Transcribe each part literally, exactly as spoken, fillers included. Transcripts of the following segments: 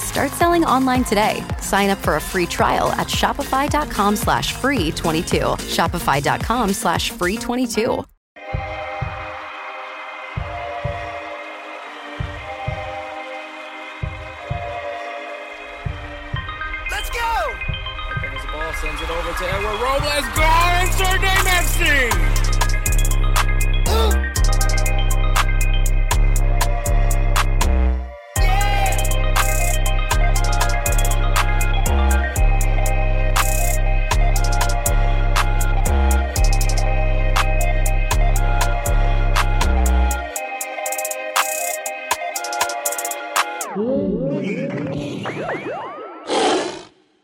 Start selling online today. Sign up for a free trial at shopify dot com slash free twenty-two. shopify dot com slash free twenty-two. Sends it over to Edward Robles. Goal! Insert Name F C! Yeah!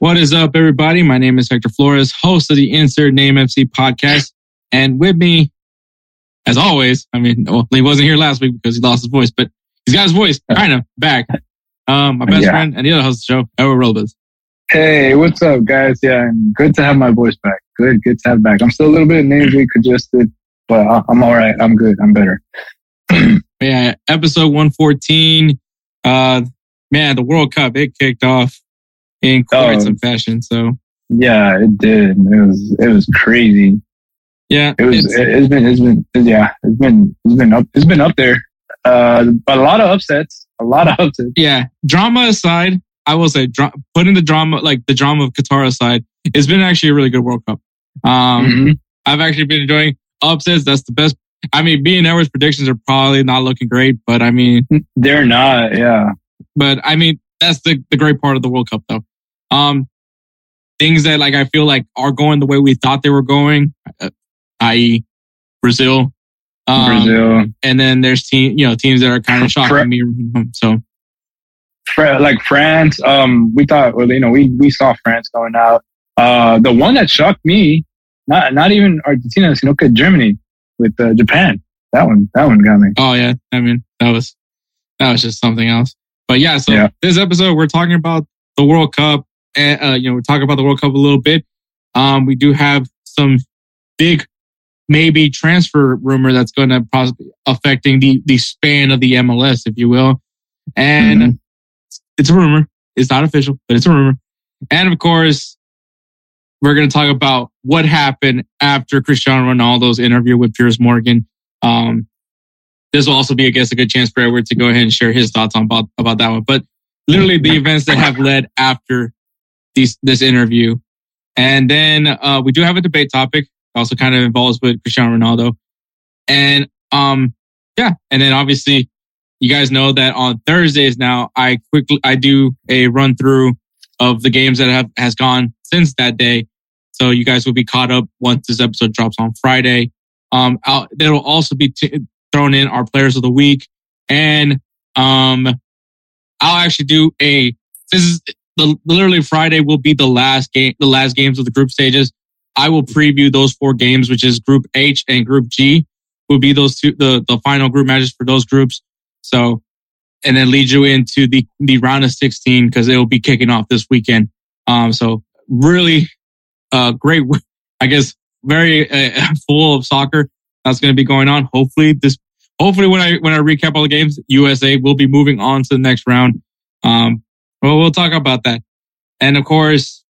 What is up, everybody? My name is Hector Flores, host of the Insert Name F C podcast. And with me, as always, I mean, well, he wasn't here last week because he lost his voice, but he's got his voice, kind of, back. Um, my best yeah. friend and the other host of the show, Edward Robles. Hey, what's up, guys? Yeah, good to have my voice back. Good, good to have it back. I'm still a little bit nasally congested, but I'm all right. I'm good. I'm better. Yeah, episode one fourteen. Uh, man, the World Cup, it kicked off in quite oh, some fashion, so yeah, it did. It was it was crazy. Yeah, it was. It's, it, it's been. It's been. Yeah, it's been. It's been up. It's been up there. Uh, but a lot of upsets. A lot of upsets. Yeah, drama aside, I will say, dra- putting the drama, like the drama of Qatar aside, it's been actually a really good World Cup. Um, mm-hmm. I've actually been enjoying upsets. That's the best. I mean, B and Edward's predictions are probably not looking great, but I mean, they're not. Yeah, but I mean, that's the the great part of the World Cup, though. Um, things that like I feel like are going the way we thought they were going, uh, that is. Brazil, um, Brazil, and then there's team you know teams that are kind of shocking Fra- me. So, Fra- like France, um, we thought well you know we we saw France going out. Uh, the one that shocked me, not not even Argentina, you know, Germany with uh, Japan. That one, that one got me. Oh yeah, I mean that was that was just something else. But yeah, so yeah. This episode we're talking about the World Cup. And, uh, you know, we're talking about the World Cup a little bit. Um, we do have some big, maybe transfer rumor that's going to possibly affecting the, the span of the M L S, if you will. And mm-hmm. it's a rumor. It's not official, but it's a rumor. And of course, we're going to talk about what happened after Cristiano Ronaldo's interview with Piers Morgan. Um, this will also be, I guess, a good chance for Edward to go ahead and share his thoughts on about, about that one. But literally the events that have led after These, this interview. And then uh, we do have a debate topic, also kind of involves with Cristiano Ronaldo. And um, yeah, and then obviously you guys know that on Thursdays now, I quickly I do a run through of the games that have has gone since that day. So you guys will be caught up once this episode drops on Friday. Um, I'll, there'll also be t- thrown in our players of the week, and um, I'll actually do a this is. The, literally Friday will be the last game, the last games of the group stages. I will preview those four games, which is Group H and Group G, will be those two, the, the final group matches for those groups. So, and then lead you into the, the round of sixteen because it will be kicking off this weekend. Um, so really, uh, great, I guess, very uh, full of soccer. that's going to be going on. Hopefully this, hopefully when I, when I recap all the games, U S A will be moving on to the next round. Um, well, we'll talk about that. And of course,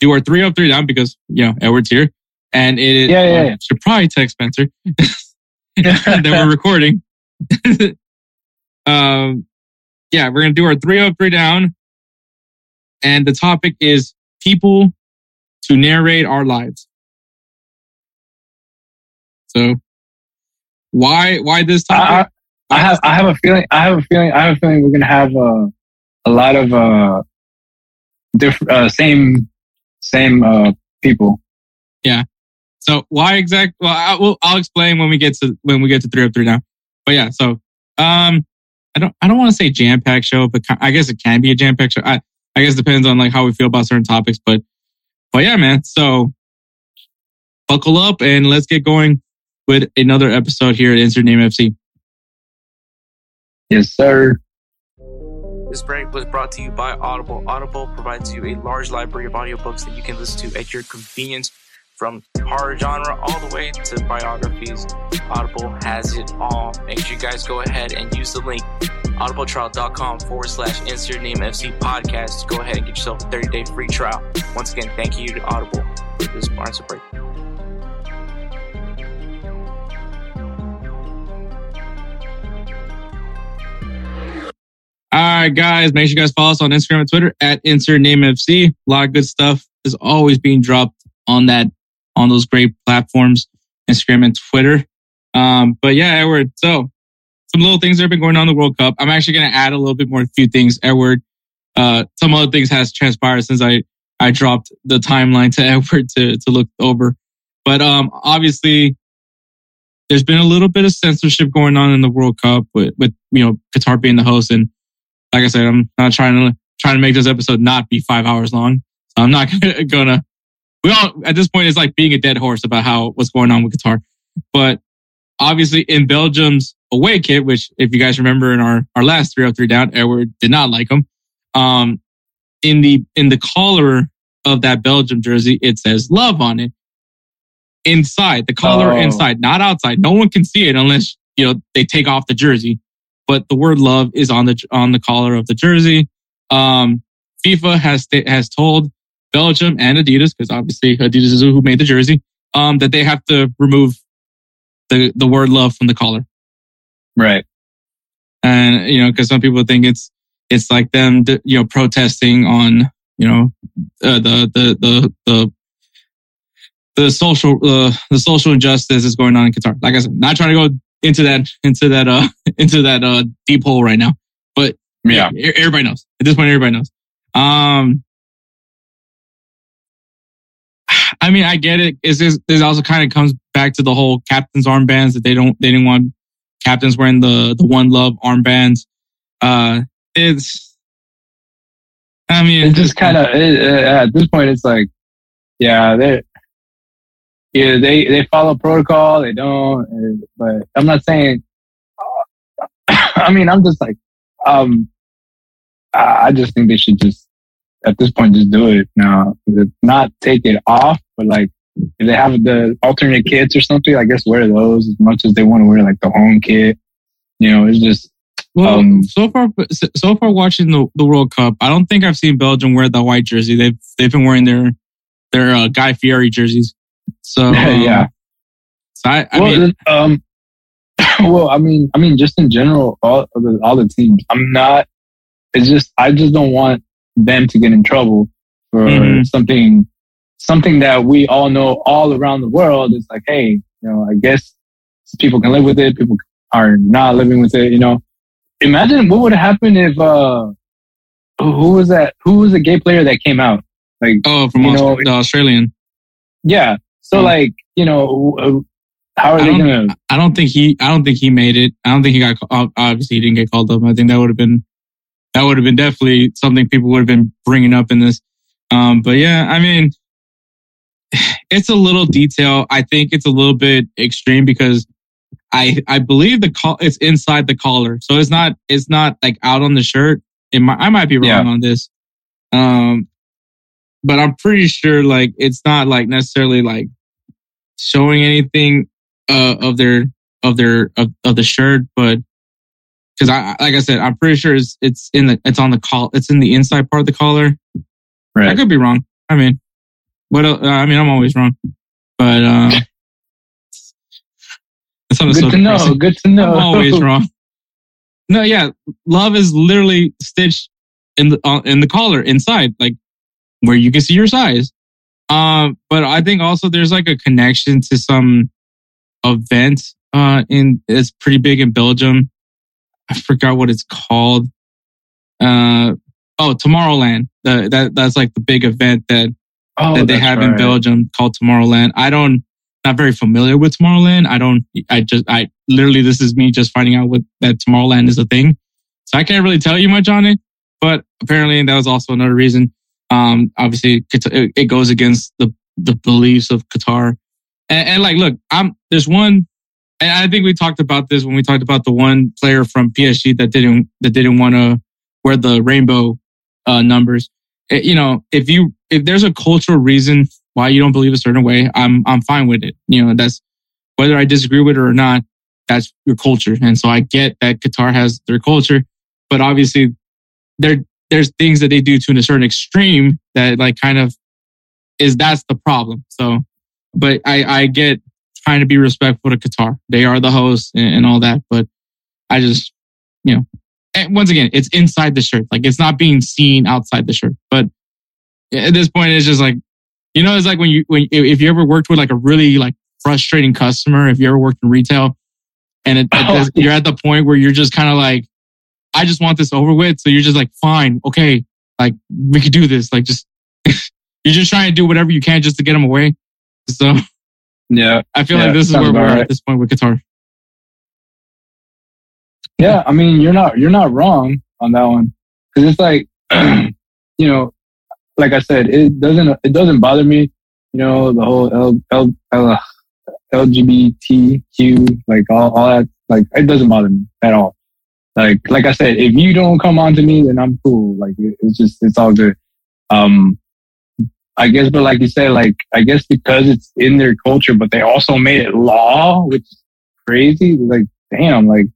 do our three up, three down because, you know, Edward's here and it is yeah, yeah, um, yeah. surprise text Spencer that we're recording. um, yeah, we're going to do our three up, three down. And the topic is people to narrate our lives. So why, why this topic? I, I have, I have a feeling, I have a feeling, I have a feeling we're going to have uh, a lot of, uh, different, uh, same, same, uh, people. Yeah. So why exactly? Well, I will, I'll explain when we get to, when we get to three up three now. But yeah, so, um, I don't, I don't want to say jam-packed show, but I guess it can be a jam-packed show. I, I guess it depends on like how we feel about certain topics, but, but yeah, man. So buckle up and let's get going with another episode here at Insert Name F C. Yes, sir. This break was brought to you by Audible. Audible provides you a large library of audiobooks that you can listen to at your convenience, from horror genre all the way to biographies. Audible has it all. Make sure you guys go ahead and use the link audibletrial.com forward slash insert name FC podcast. Go ahead and get yourself a thirty-day free trial. Once again, thank you to Audible for this sponsor break. All right, guys, make sure you guys follow us on Instagram and Twitter at Insert Name F C. A lot of good stuff is always being dropped on that, on those great platforms, Instagram and Twitter. Um, but yeah, Edward, so some little things that have been going on in the World Cup. I'm actually going to add a little bit more, a few things, Edward. Uh, some other things has transpired since I, I dropped the timeline to Edward to, to look over. But um, obviously, there's been a little bit of censorship going on in the World Cup with, with you know, Qatar being the host. And like I said, I'm not trying to trying to make this episode not be five hours long. So I'm not going to. We all at this point it's like being a dead horse about how what's going on with Qatar. But obviously, in Belgium's away kit, which if you guys remember in our, our last three up three down, Edward did not like him. Um, in the in the collar of that Belgium jersey, it says love on it. Inside the collar, oh. inside, not outside. No one can see it unless you know they take off the jersey. But the word love is on the on the collar of the jersey. Um, FIFA has has told Belgium and Adidas, because obviously Adidas is who made the jersey, um, that they have to remove the the word love from the collar. Right. And you know, because some people think it's it's like them, you know, protesting on you know uh, the the the the. The social, uh, the social injustice is going on in Qatar. Like I said, not trying to go into that, into that, uh, into that, uh, deep hole right now. But yeah, yeah everybody knows. At this point, everybody knows. Um, I mean, I get it. It's just, this also kind of comes back to the whole captain's armbands that they don't, they didn't want captains wearing the, the one love armbands. Uh, it's, I mean, it's just kind of, it, at this point, it's like, yeah, they're, Yeah, they, they follow protocol. They don't, but I'm not saying, uh, I mean, I'm just like, um, I just think they should just, at this point, just do it now. Not take it off, but like, if they have the alternate kits or something, I guess wear those as much as they want to wear like the home kit. You know, it's just, well, um, so far, so far watching the, the World Cup, I don't think I've seen Belgium wear the white jersey. They've, they've been wearing their, their, uh, Guy Fieri jerseys. So um, yeah, so I, I well, mean, um, well, I mean, I mean, just in general, all of the, all the teams. I'm not. It's just I just don't want them to get in trouble for mm-hmm. something, something that we all know all around the world. It's like, hey, you know, I guess people can live with it. People are not living with it. You know, imagine what would have happened if uh, who was that? Who was the gay player that came out? Like, oh, from Aust- know, the Australian. Yeah. So like, you know, how are they going to, I don't think he, I don't think he made it. I don't think he got, obviously he didn't get called up. I think that would have been, that would have been definitely something people would have been bringing up in this. Um, but yeah, I mean, it's a little detail. I think it's a little bit extreme because I, I believe the call, it's inside the collar. So it's not, it's not like out on the shirt. It might, I might be wrong yeah. on this. Um, But I'm pretty sure, like, it's not, like, necessarily, like, showing anything uh, of their of their of, of the shirt, but because I like I said, I'm pretty sure it's it's in the it's on the col it's in the inside part of the collar. Right. I could be wrong. I mean, what else? I mean, I'm always wrong, but uh, that's good so to know. Good to know. I'm always wrong. No, yeah, love is literally stitched in the uh, in the collar inside, like where you can see your size. Um, but I think also there's like a connection to some event uh, in it's pretty big in Belgium. I forgot what it's called. Uh, oh, Tomorrowland. The, that that's like the big event that oh, that they have right. in Belgium called Tomorrowland. I don't not very familiar with Tomorrowland. I don't. I just. I literally this is me just finding out what that Tomorrowland is a thing. So I can't really tell you much on it. But apparently that was also another reason. Um, obviously, it goes against the, the beliefs of Qatar. And, and like, look, I'm, there's one, and I think we talked about this when we talked about the one player from P S G that didn't, that didn't want to wear the rainbow, uh, numbers. It, you know, if you, if there's a cultural reason why you don't believe a certain way, I'm, I'm fine with it. You know, that's whether I disagree with it or not, that's your culture. And so I get that Qatar has their culture, but obviously they're, there's things that they do to a certain extreme that like kind of is that's the problem. So, but I, I get trying to be respectful to Qatar. They are the host and, and all that. But I just, you know, and once again, it's inside the shirt. Like it's not being seen outside the shirt. But at this point, it's just like, you know, it's like when you, when if you ever worked with like a really like frustrating customer, if you ever worked in retail and it, oh. it, you're at the point where you're just kind of like, I just want this over with. So you're just like, fine, okay, like we could do this. Like just, you're just trying to do whatever you can just to get them away. So yeah, I feel yeah, like this is where we're right. at this point with Qatar. Yeah, I mean, you're not you're not wrong on that one because it's like, you know, like I said, it doesn't it doesn't bother me. You know, the whole L, L, L, L G B T Q, like all all that, like it doesn't bother me at all. Like, like I said, if you don't come on to me, then I'm cool. Like, it, it's just, it's all good. Um, I guess, but like you said, like, I guess because it's in their culture, but they also made it law, which is crazy. Like, damn, like,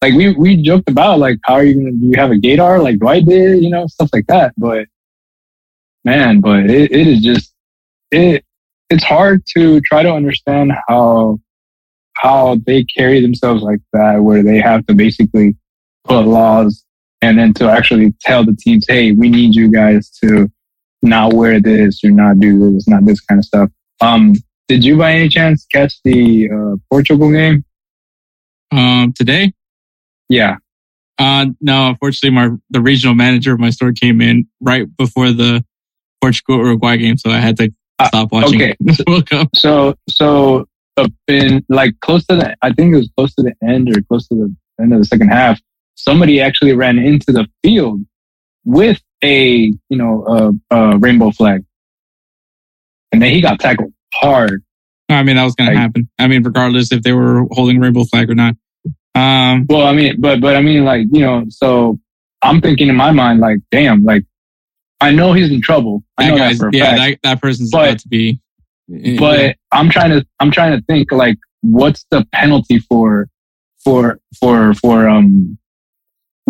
like we, we joked about, like, how are you going to, do you have a gaydar? Like, do I did, you know, stuff like that. But man, but it, it is just, it, it's hard to try to understand how, how they carry themselves like that, where they have to basically put laws and then to actually tell the teams, hey, we need you guys to not wear this or not do this, not this kind of stuff. Um, did you by any chance catch the uh, Portugal game? Um, today? Yeah. Uh, no, unfortunately, my the regional manager of my store came in right before the Portugal-Uruguay game, so I had to stop watching. Uh, okay. World Cup. So, so... Up in like close to the, I think it was close to the end or close to the end of the second half. Somebody actually ran into the field with a you know a, a rainbow flag, and then he got tackled hard. I mean that was going like, to happen. I mean regardless if they were holding a rainbow flag or not. Um, well, I mean, but but I mean like you know, so I'm thinking in my mind like, damn, like I know he's in trouble. I that know guy's, that for a yeah, fact, that, that person's but, about to be. But I'm trying to, I'm trying to think like, what's the penalty for, for, for, for, um,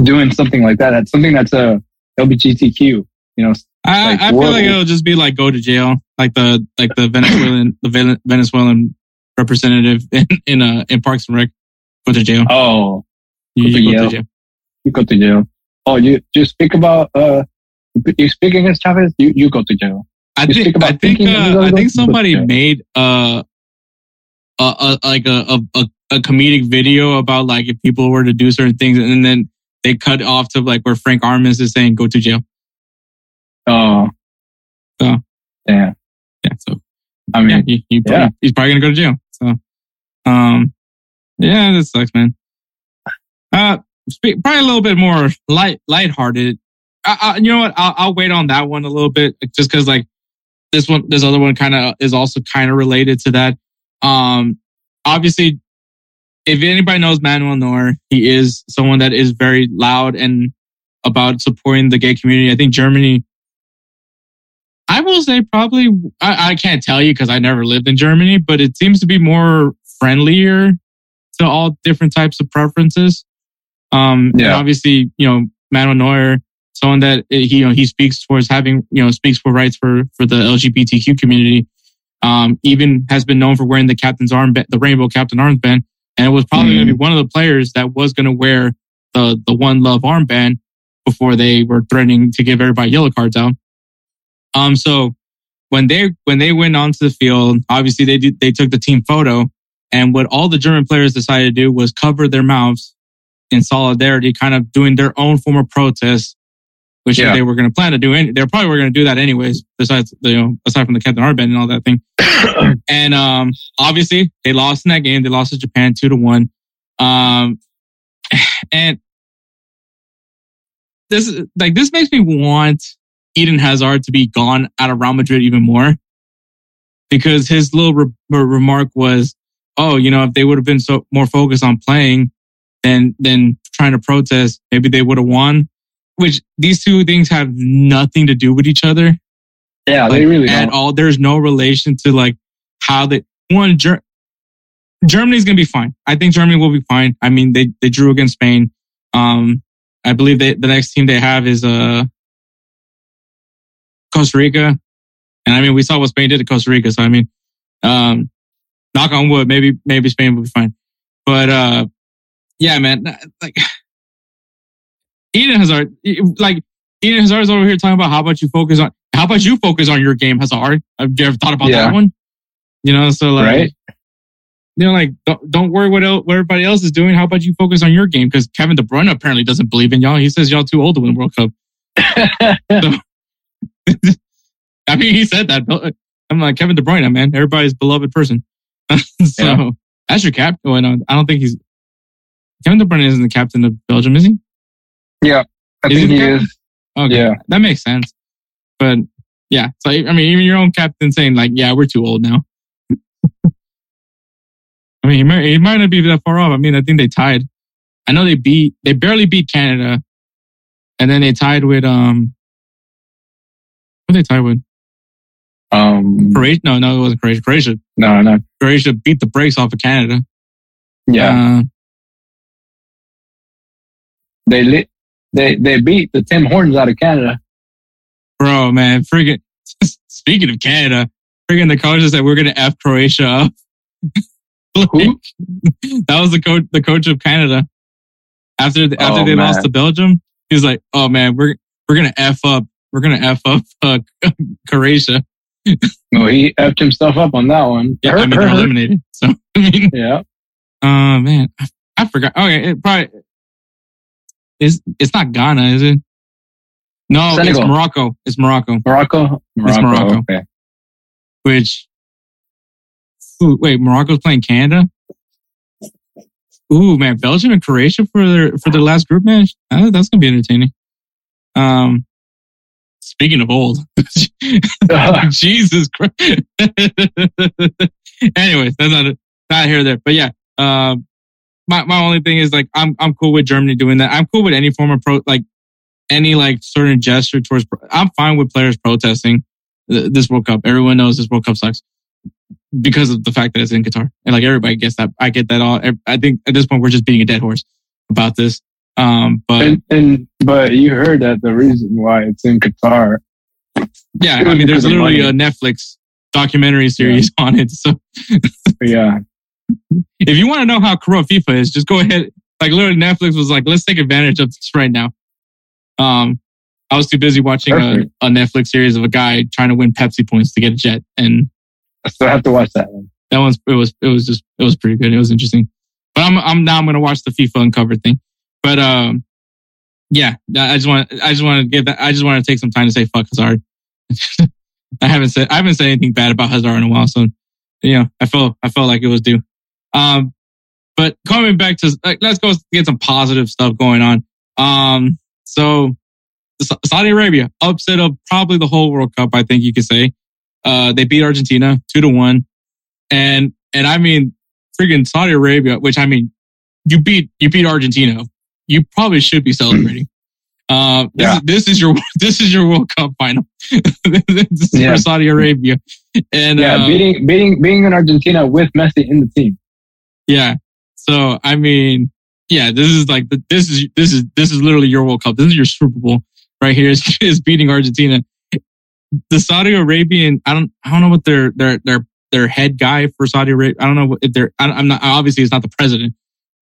doing something like that? That's something that's a L G B T Q, you know. I, like, I feel like it'll just be like go to jail, like the, like the Venezuelan, the Venezuelan representative in, in, uh, in Parks and Rec, go to jail. Oh, you, go to, you jail. go to jail. You go to jail. Oh, you, you speak about, uh, you speak against Chavez, you, you go to jail. I you think I think uh, I think somebody made uh, a, a like a, a a comedic video about like if people were to do certain things and then they cut off to like where Frank Armas is saying go to jail. Oh, so yeah, yeah. So I mean, yeah, he, he probably, yeah. he's probably gonna go to jail. So, um, yeah, that sucks, man. Uh, speak, probably a little bit more light lighthearted. I, I, you know what? I'll, I'll wait on that one a little bit just because like. This one, this other one kind of is also kind of related to that. Um, obviously, if anybody knows Manuel Neuer, he is someone that is very loud and about supporting the gay community. I think Germany, I will say probably, I, I can't tell you because I never lived in Germany, but it seems to be more friendlier to all different types of preferences. Um, yeah. And obviously, you know, Manuel Neuer, someone that he, you know, he speaks towards having, you know, speaks for rights for, for the L G B T Q community. Um, even has been known for wearing the captain's armband, the rainbow captain armband. And it was probably mm. going to be one of the players that was going to wear the, the One Love armband before they were threatening to give everybody yellow cards out. Um, so when they, when they went onto the field, obviously they did, they took the team photo, and what all the German players decided to do was cover their mouths in solidarity, kind of doing their own form of protest, which yeah. they were going to plan to do. Any, they probably were going to do that anyways, besides, you know, aside from the Captain Armband and all that thing. And, um, obviously they lost in that game. They lost to Japan two to one. Um, and this, like, this makes me want Eden Hazard to be gone out of Real Madrid even more, because his little re- remark was, oh, you know, if they would have been so more focused on playing than, than trying to protest, maybe they would have won. Which these two things have nothing to do with each other. Yeah, like, they really at don't. all. There's no relation to like how they one. Ger- Germany's gonna be fine. I think Germany will be fine. I mean, they they drew against Spain. Um, I believe they, the next team they have is uh Costa Rica, and I mean we saw what Spain did to Costa Rica. So I mean, um, knock on wood, maybe maybe Spain will be fine. But uh, yeah, man, like. Eden Hazard, like Eden Hazard's over here talking about how about you focus on how about you focus on your game, Hazard. Have you ever thought about yeah. that one? You know, so like, right? you know, like don't, don't worry what el- what everybody else is doing. How about you focus on your game? Because Kevin De Bruyne apparently doesn't believe in y'all. He says y'all too old to win the World Cup. So, I mean, he said that. I'm like Kevin De Bruyne, man. Everybody's beloved person. So yeah. that's your captain. Oh, no, I don't think he's Kevin De Bruyne isn't the captain of Belgium, is he? Yeah, I is think he captain? is. Okay, yeah. That makes sense. But yeah, so I mean, even your own captain saying like, "Yeah, we're too old now." I mean, he might, he might not be that far off. I mean, I think they tied. I know they beat, they barely beat Canada, and then they tied with um, what they tied with? Um, Croatia? No, no, it wasn't Croatia. Croatia. No, no. Croatia beat the brakes off of Canada. Yeah. Uh, they lit. They they beat the Tim Hortons out of Canada. Bro, man, friggin' speaking of Canada, friggin' the coach said we're gonna F Croatia up. Like, who? That was the coach the coach of Canada. After the, after oh, they man. lost to Belgium, he was like, oh man, we're we're gonna F up. We're gonna F up uh, Croatia. No, he F'd himself up on that one. Yeah, her, I mean her, they're her. eliminated. So I mean, yeah. Oh uh, man. I, I forgot. Okay, it probably It's, it's not Ghana, is it? No, Senegal. It's Morocco. It's Morocco. Morocco? Morocco. It's Morocco. Okay. Which, ooh, wait, Morocco's playing Canada? Ooh, man, Belgium and Croatia for their for their last group match? Oh, that's going to be entertaining. Um, Speaking of old. Jesus Christ. Anyways, that's not, not here or there. But yeah, um, My my only thing is like I'm I'm cool with Germany doing that. I'm cool with any form of pro like any like certain gesture towards. Pro- I'm fine with players protesting th- this World Cup. Everyone knows this World Cup sucks because of the fact that it's in Qatar, and like everybody gets that. I get that all. I think at this point we're just beating a dead horse about this. Um, but and, and but you heard that the reason why it's in Qatar. Yeah, I mean, there's literally a Netflix documentary series yeah. on it. So yeah. If you want to know how corrupt FIFA is, just go ahead. Like literally, Netflix was like, "Let's take advantage of this right now." Um, I was too busy watching a, a Netflix series of a guy trying to win Pepsi points to get a jet, and I still have to watch that one. That one's it was it was just it was pretty good. It was interesting, but I'm I'm now I'm gonna watch the FIFA Uncovered thing. But um, yeah, I just want I just want to give that I just want to take some time to say fuck Hazard. I haven't said I haven't said anything bad about Hazard in a while, so you know I felt I felt like it was due. Um, but coming back to, like, let's go get some positive stuff going on. Um, so Saudi Arabia upset of probably the whole World Cup. I think you could say, uh, they beat Argentina two to one. And, and I mean, freaking Saudi Arabia, which I mean, you beat, you beat Argentina. You probably should be celebrating. Um, uh, this, yeah. this is your, this is your World Cup final. This is yeah. for Saudi Arabia. And, yeah, um, beating, beating, beating in Argentina with Messi in the team. Yeah. So, I mean, yeah, this is like, the, this is, this is, this is literally your World Cup. This is your Super Bowl right here, is, is beating Argentina. The Saudi Arabian, I don't, I don't know what their, their, their, their head guy for Saudi Arabia. I don't know if they're, I, I'm not, obviously it's not the president,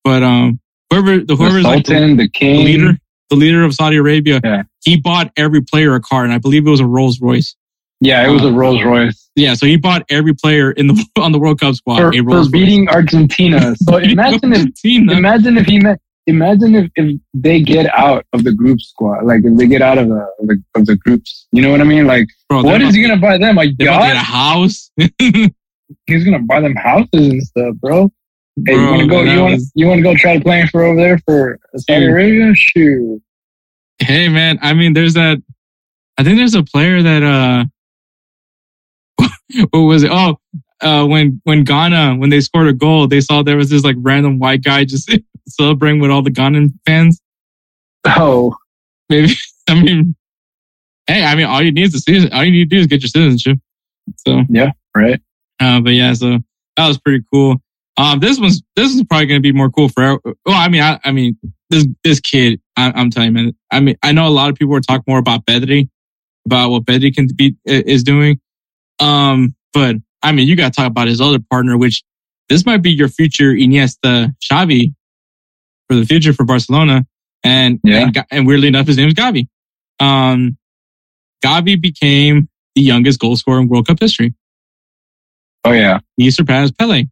but, um, whoever, the whoever's the Sultan, like the, the king, the leader, the leader of Saudi Arabia, yeah. He bought every player a car, and I believe it was a Rolls Royce. Yeah, it was um, a Rolls Royce. Yeah, so he bought every player in the on the World Cup squad for, a Rolls for beating Royce. Argentina. So imagine if Argentina. imagine if he met, imagine if, if they get out of the group squad, like if they get out of the of the, of the groups. You know what I mean? Like, bro, what is about, he gonna buy them? Like, they're gonna get a house. He's gonna buy them houses and stuff, bro. Hey, Bro, you want to go? You want you want to go try to play for over there for Saudi Arabia? Shoot. Hey man, I mean, there's that. I think there's a player that uh, what was it? Oh, uh, when when Ghana when they scored a goal, they saw there was this like random white guy just celebrating with all the Ghanan fans. Oh, maybe. I mean, hey, I mean, all you need is a citizen. All you need to do is get your citizenship. So yeah, right. Uh, but yeah, so that was pretty cool. Um, this one's this is probably gonna be more cool for. Well, I mean, I, I mean, this this kid, I, I'm telling you, man. I mean, I know a lot of people are talking more about Pedri, about what Pedri can be is doing. Um, but I mean, you gotta talk about his other partner, which this might be your future Iniesta, Xavi, for the future for Barcelona. And yeah. and, and weirdly enough, his name is Gavi. Um, Gavi became the youngest goal scorer in World Cup history. Oh yeah, he surpassed Pele.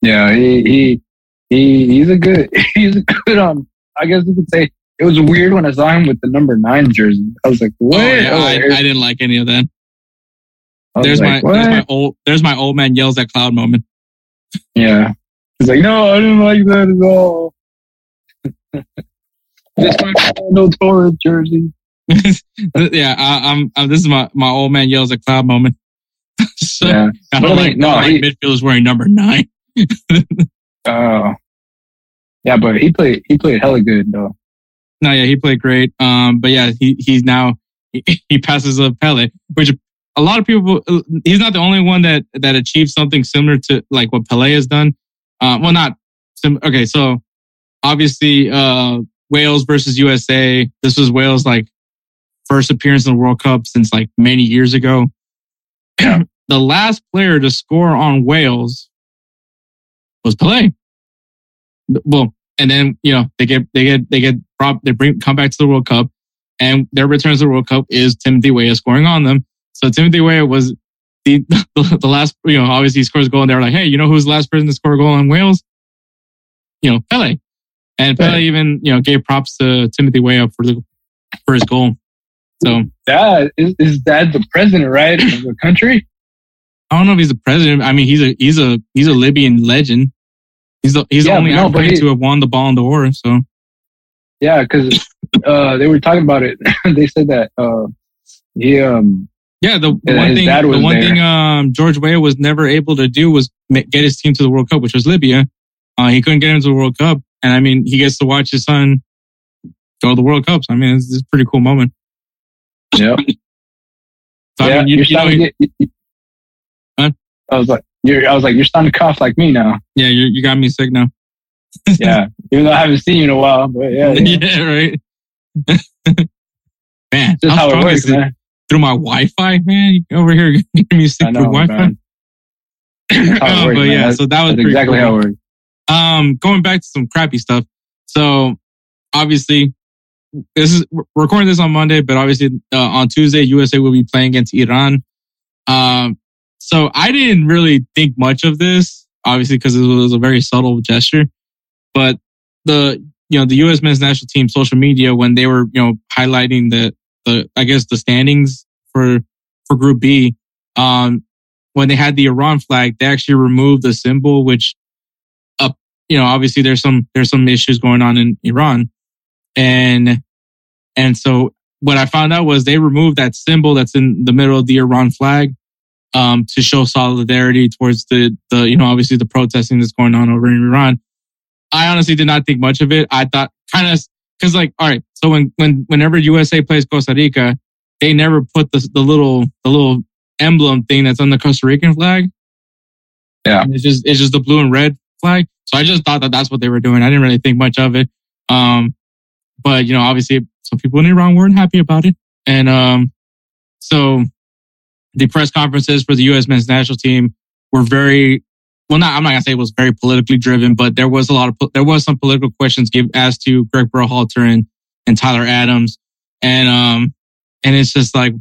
Yeah, he, he he he's a good he's a good um I guess you could say it was weird when I saw him with the number nine jersey. I was like, what? Oh, yeah, oh, I, I didn't like any of that. There's like, my what? there's my old there's my old man yells at cloud moment. Yeah. He's like, no, I didn't like that at all. Just my Fernando Torres jersey. Yeah, I, I'm, I'm this is my, my old man yells at cloud moment. So yeah. I don't like, no, like midfielders wearing number nine. Oh, uh, yeah, but he played. He played hella good, though. No, yeah, he played great. Um, but yeah, he he's now he, he passes up Pele, which a lot of people. He's not the only one that that achieved something similar to like what Pele has done. Uh, well, not sim- okay. So obviously, uh, Wales versus U S A. This was Wales' like first appearance in the World Cup since like many years ago. The last player to score on Wales was Pelé. Well, and then you know they get they get they get prop they bring come back to the World Cup, and their return to the World Cup is Timothy Weah scoring on them. So Timothy Weah was the, the the last, you know, obviously he scores a goal, and they were like, hey, you know who's the last person to score a goal on Wales? You know, Pelé. And Pelé even, you know, gave props to Timothy Weah for the for his goal. So that is, is that the president, right, of the country? I don't know if he's the president. I mean, he's a he's a he's a Libyan legend. He's the he's yeah, the only no, African to have won the Ballon d'Or. So yeah, because uh, they were talking about it. They said that uh, he um yeah the one thing the one there. thing um, George Weah was never able to do was get his team to the World Cup, which was Libya. Uh, he couldn't get into the World Cup, and I mean, he gets to watch his son go to the World Cup. So, I mean, it's, it's a pretty cool moment. Yep. So, yeah, I mean, you, you know. He, I was like, you're, I was like, you're starting to cough like me now. Yeah, you you got me sick now. Yeah, even though I haven't seen you in a while, but yeah, yeah, yeah right. Man, just how it works, man. Through my Wi-Fi, man, over here getting me sick know, through Wi-Fi. Man. That's how it works, oh, but man. yeah, that's, so that was pretty exactly cool. how it works. Um, going back to some crappy stuff. So obviously, this is we're recording this on Monday, but obviously uh, on Tuesday, U S A will be playing against Iran. Um. So I didn't really think much of this, obviously, because it was a very subtle gesture. But the you know the U S men's national team social media, when they were you know highlighting the the I guess the standings for for Group B, um, when they had the Iran flag, they actually removed the symbol, which up uh, you know obviously there's some there's some issues going on in Iran, and and so what I found out was they removed that symbol that's in the middle of the Iran flag. Um, to show solidarity towards the, the, you know, obviously the protesting that's going on over in Iran. I honestly did not think much of it. I thought kind of, cause like, all right. So when, when, whenever U S A plays Costa Rica, they never put the, the little, the little emblem thing that's on the Costa Rican flag. Yeah. And it's just it's just the blue and red flag. So I just thought that that's what they were doing. I didn't really think much of it. Um, but you know, obviously, some people in Iran weren't happy about it, and um, so the press conferences for the U S men's national team were very well. Not I'm not gonna say it was very politically driven, but there was a lot of there was some political questions give asked to Greg Berhalter and and Tyler Adams, and um, and it's just like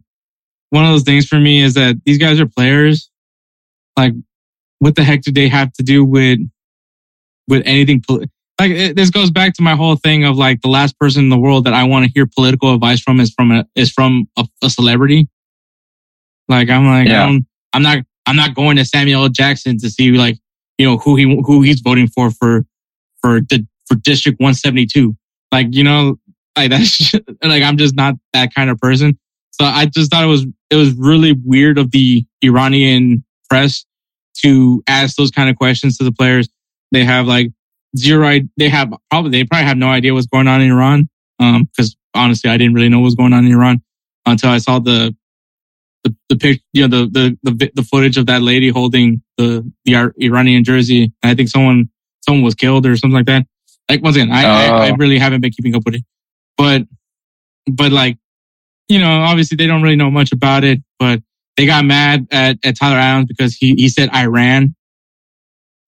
one of those things for me is that these guys are players. Like, what the heck do they have to do with with anything? Poli- like it, this goes back to my whole thing of like the last person in the world that I want to hear political advice from is from a is from a, a celebrity. Like I'm like yeah. I don't, I'm not I'm not going to Samuel L. Jackson to see like you know who he who he's voting for for for the for District one seventy-two. Like you know like that's like I'm just not that kind of person. So I just thought it was it was really weird of the Iranian press to ask those kind of questions to the players. They have like. Zero. They have probably they probably have no idea what's going on in Iran. Um, because honestly, I didn't really know what was going on in Iran until I saw the the the pic, you know, the the the, the footage of that lady holding the, the Iranian jersey. And I think someone someone was killed or something like that. Like once again, I, uh, I I really haven't been keeping up with it, but but like you know, obviously they don't really know much about it. But they got mad at, at Tyler Adams because he he said Iran.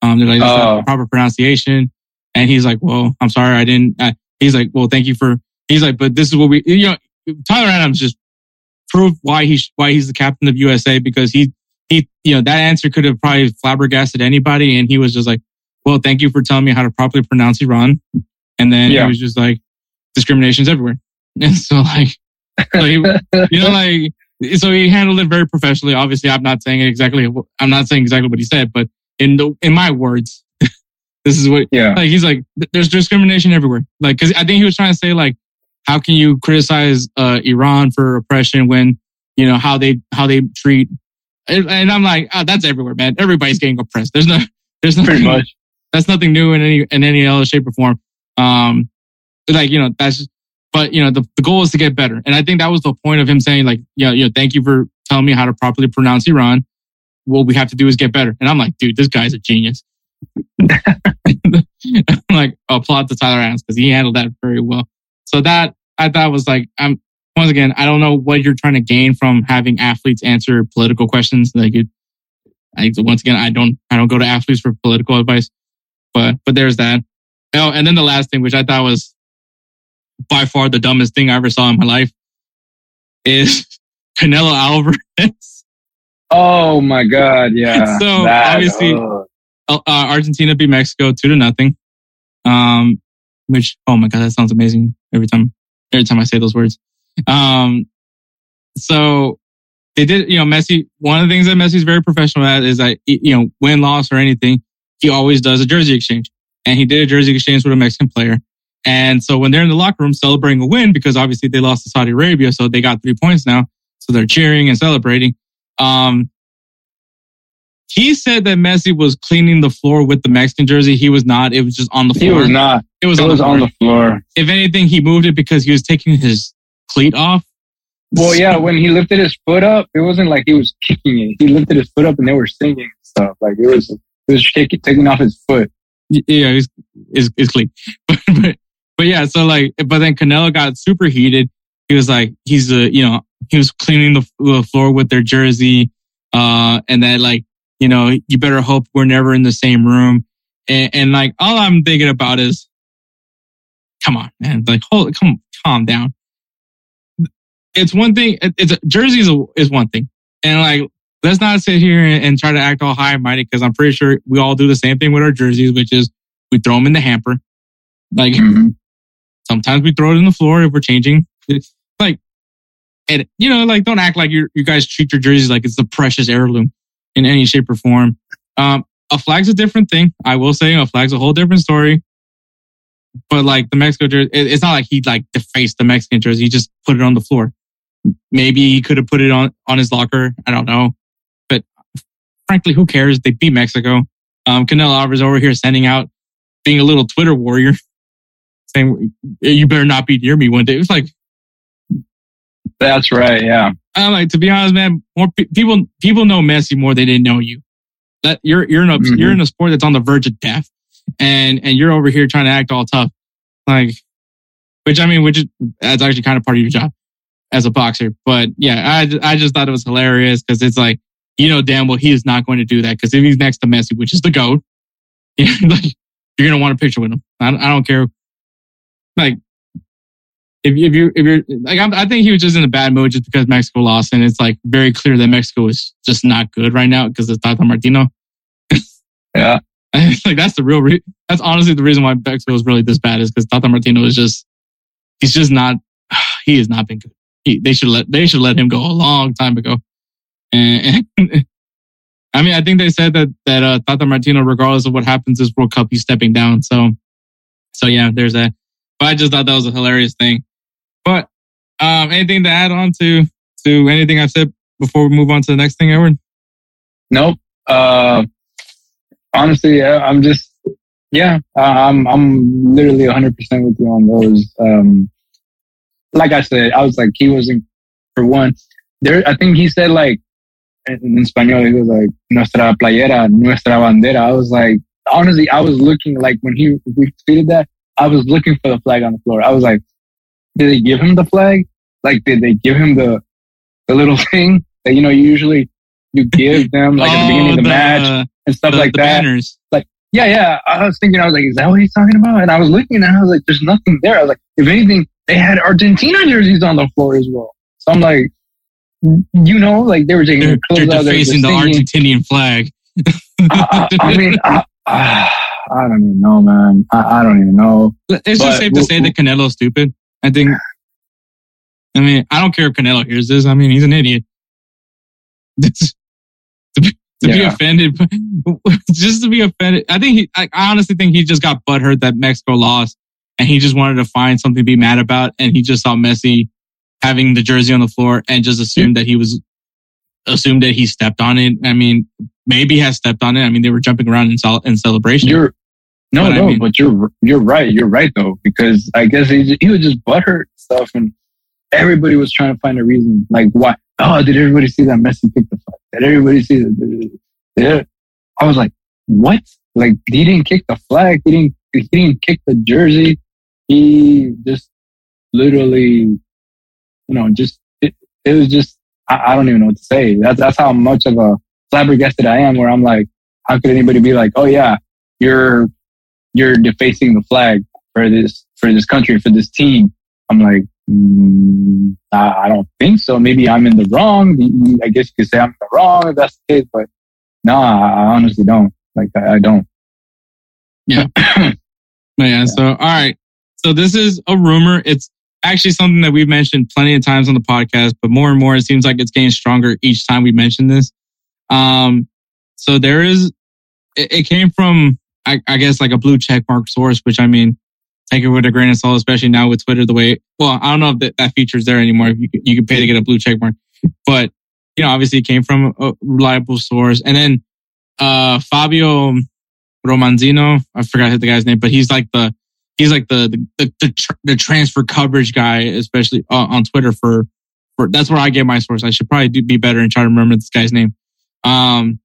Um, they're like, that's not the proper pronunciation. And he's like, well, I'm sorry, I didn't. I, he's like, well, thank you for, he's like, but this is what we, you know, Tyler Adams just proved why he, why he's the captain of U S A because he, he, you know, that answer could have probably flabbergasted anybody. And he was just like, well, thank you for telling me how to properly pronounce Iran. And then yeah. He was just like, discrimination's everywhere. And so like, so he, you know, like, so he handled it very professionally. Obviously, I'm not saying exactly, I'm not saying exactly what he said, but In the in my words, this is what yeah. like he's like. There's discrimination everywhere. Like, because I think he was trying to say like, how can you criticize uh, Iran for oppression when you know how they how they treat? And, and I'm like, oh, that's everywhere, man. Everybody's getting oppressed. There's no there's nothing. Pretty much. That's nothing new in any in any other shape or form. Um, like you know that's. Just, but you know the the goal is to get better, and I think that was the point of him saying like, yeah, you know, thank you for telling me how to properly pronounce Iran. What we have to do is get better. And I'm like, dude, this guy's a genius. I'm like, applaud to Tyler Adams because he handled that very well. So that I thought was like, I'm once again, I don't know what you're trying to gain from having athletes answer political questions. Like, it, I, once again, I don't, I don't go to athletes for political advice. But, but there's that. Oh, and then the last thing, which I thought was by far the dumbest thing I ever saw in my life, is Canelo Alvarez. Oh my God! Yeah. So that, obviously, uh, uh, Argentina beat Mexico two to nothing. Um, which oh my God, that sounds amazing every time. Every time I say those words. Um, so they did. You know, Messi. One of the things that Messi's very professional at is that you know, win, loss, or anything, he always does a jersey exchange, and he did a jersey exchange with a Mexican player. And so when they're in the locker room celebrating a win, because obviously they lost to Saudi Arabia, so they got three points now, so they're cheering and celebrating. Um, he said that Messi was cleaning the floor with the Mexican jersey. He was not. It was just on the floor. He was not. It was, it on, was the on the floor. If anything, he moved it because he was taking his cleat off. Well, so, yeah, when he lifted his foot up, it wasn't like he was kicking it. He lifted his foot up and they were singing and stuff. Like, it was, it was shaking, taking off his foot. Yeah, his his, his cleat. But, but, but yeah, so like, but then Canelo got super heated. He was like, he's a, you know, he was cleaning the, the floor with their jersey. Uh, and that like, you know, you better hope we're never in the same room. And, and like, all I'm thinking about is, come on, man, like, hold, come, calm down. It's one thing. It, it's jerseys is, is one thing. And like, let's not sit here and, and try to act all high and mighty. Cause I'm pretty sure we all do the same thing with our jerseys, which is we throw them in the hamper. Like mm-hmm. sometimes we throw it in the floor if we're changing. It's like, and, you know, like, don't act like you you guys treat your jerseys like it's the precious heirloom in any shape or form. Um, a flag's a different thing. I will say a flag's a whole different story. But, like, the Mexico jersey, it, it's not like he, like, defaced the Mexican jersey. He just put it on the floor. Maybe he could have put it on, on his locker. I don't know. But, frankly, who cares? They beat Mexico. Um, Canelo Alvarez over here sending out, being a little Twitter warrior, saying, you better not be near me one day. It was like... That's right, yeah. I'm like, to be honest, man, more pe- people people know Messi more than they know you. That you're you're in a mm-hmm. you're in a sport that's on the verge of death, and and you're over here trying to act all tough, like, which I mean, which is, that's actually kind of part of your job as a boxer. But yeah, I I just thought it was hilarious because it's like, you know damn well he is not going to do that, because if he's next to Messi, which is the GOAT, like, you're gonna want a picture with him. I don't, I don't care. Like if if you if you're like I'm, I think he was just in a bad mood just because Mexico lost, and it's like very clear that Mexico is just not good right now because it's Tata Martino. Yeah, like that's the real. Re- that's honestly the reason why Mexico is really this bad, is because Tata Martino is just he's just not he has not been good. He, they should let they should let him go a long time ago. And, and I mean, I think they said that that uh, Tata Martino, regardless of what happens this World Cup, he's stepping down. So, so yeah, there's that. But I just thought that was a hilarious thing. But um, anything to add on to to anything I've said before we move on to the next thing, Edward? Nope. Uh, honestly, yeah, I'm just yeah, I'm I'm literally one hundred percent with you on those. Um, like I said, I was like he wasn't for one. There, I think he said like. In Spanish, he was like, nuestra playera, nuestra bandera. I was like, honestly, I was looking, like, when he we tweeted that, I was looking for the flag on the floor. I was like, did they give him the flag? Like, did they give him the the little thing that, you know, usually you give them, like, oh, at the beginning of the, the match and stuff the, like the that? Banners. Like, yeah, yeah. I was thinking, I was like, is that what he's talking about? And I was looking, and I was like, there's nothing there. I was like, if anything, they had Argentina jerseys on the floor as well. So I'm like, you know, like they were taking they're, their clothes out. They're facing the Argentinian flag. I, I, I mean, I, I don't even know, man. I, I don't even know. It's but just safe we'll, to say we'll, that Canelo's stupid. I think. I mean, I don't care if Canelo hears this. I mean, he's an idiot. to to yeah. be offended, just to be offended. I think he. I honestly think he just got butthurt that Mexico lost, and he just wanted to find something to be mad about, and he just saw Messi having the jersey on the floor and just assumed that he was, assumed that he stepped on it. I mean, maybe has stepped on it. I mean, they were jumping around in, sol- in celebration. You're, no, but no, I mean, but you're you're right. You're right though, because I guess he he was just butthurt and stuff, and everybody was trying to find a reason, like why. Oh, did everybody see that Messi pick the flag? Did everybody see that? Did I was like, what? Like he didn't kick the flag. He didn't. He didn't kick the jersey. He just literally. You know, just it, it was just I, I don't even know what to say. That's that's how much of a flabbergasted I am. Where I'm like, how could anybody be like, oh yeah, you're you're defacing the flag for this for this country for this team? I'm like, mm, I, I don't think so. Maybe I'm in the wrong. I guess you could say I'm in the wrong if that's the case. But nah, I honestly don't. Like I, I don't. Yeah. yeah. Yeah. So all right. So this is a rumor. It's actually something that we've mentioned plenty of times on the podcast, but more and more, it seems like it's getting stronger each time we mention this. Um, so there is, it, it came from, I, I guess, like a blue checkmark source, which I mean, take it with a grain of salt, especially now with Twitter, the way, well, I don't know if that, that feature's there anymore. If you, you can pay to get a blue checkmark, but you know, obviously it came from a reliable source. And then, uh, Fabio Romanzino, I forgot the guy's name, but he's like the, He's like the the the, the, tr- the transfer coverage guy, especially uh, on Twitter for, for that's where I get my source. I should probably do, be better and try to remember this guy's name. Um,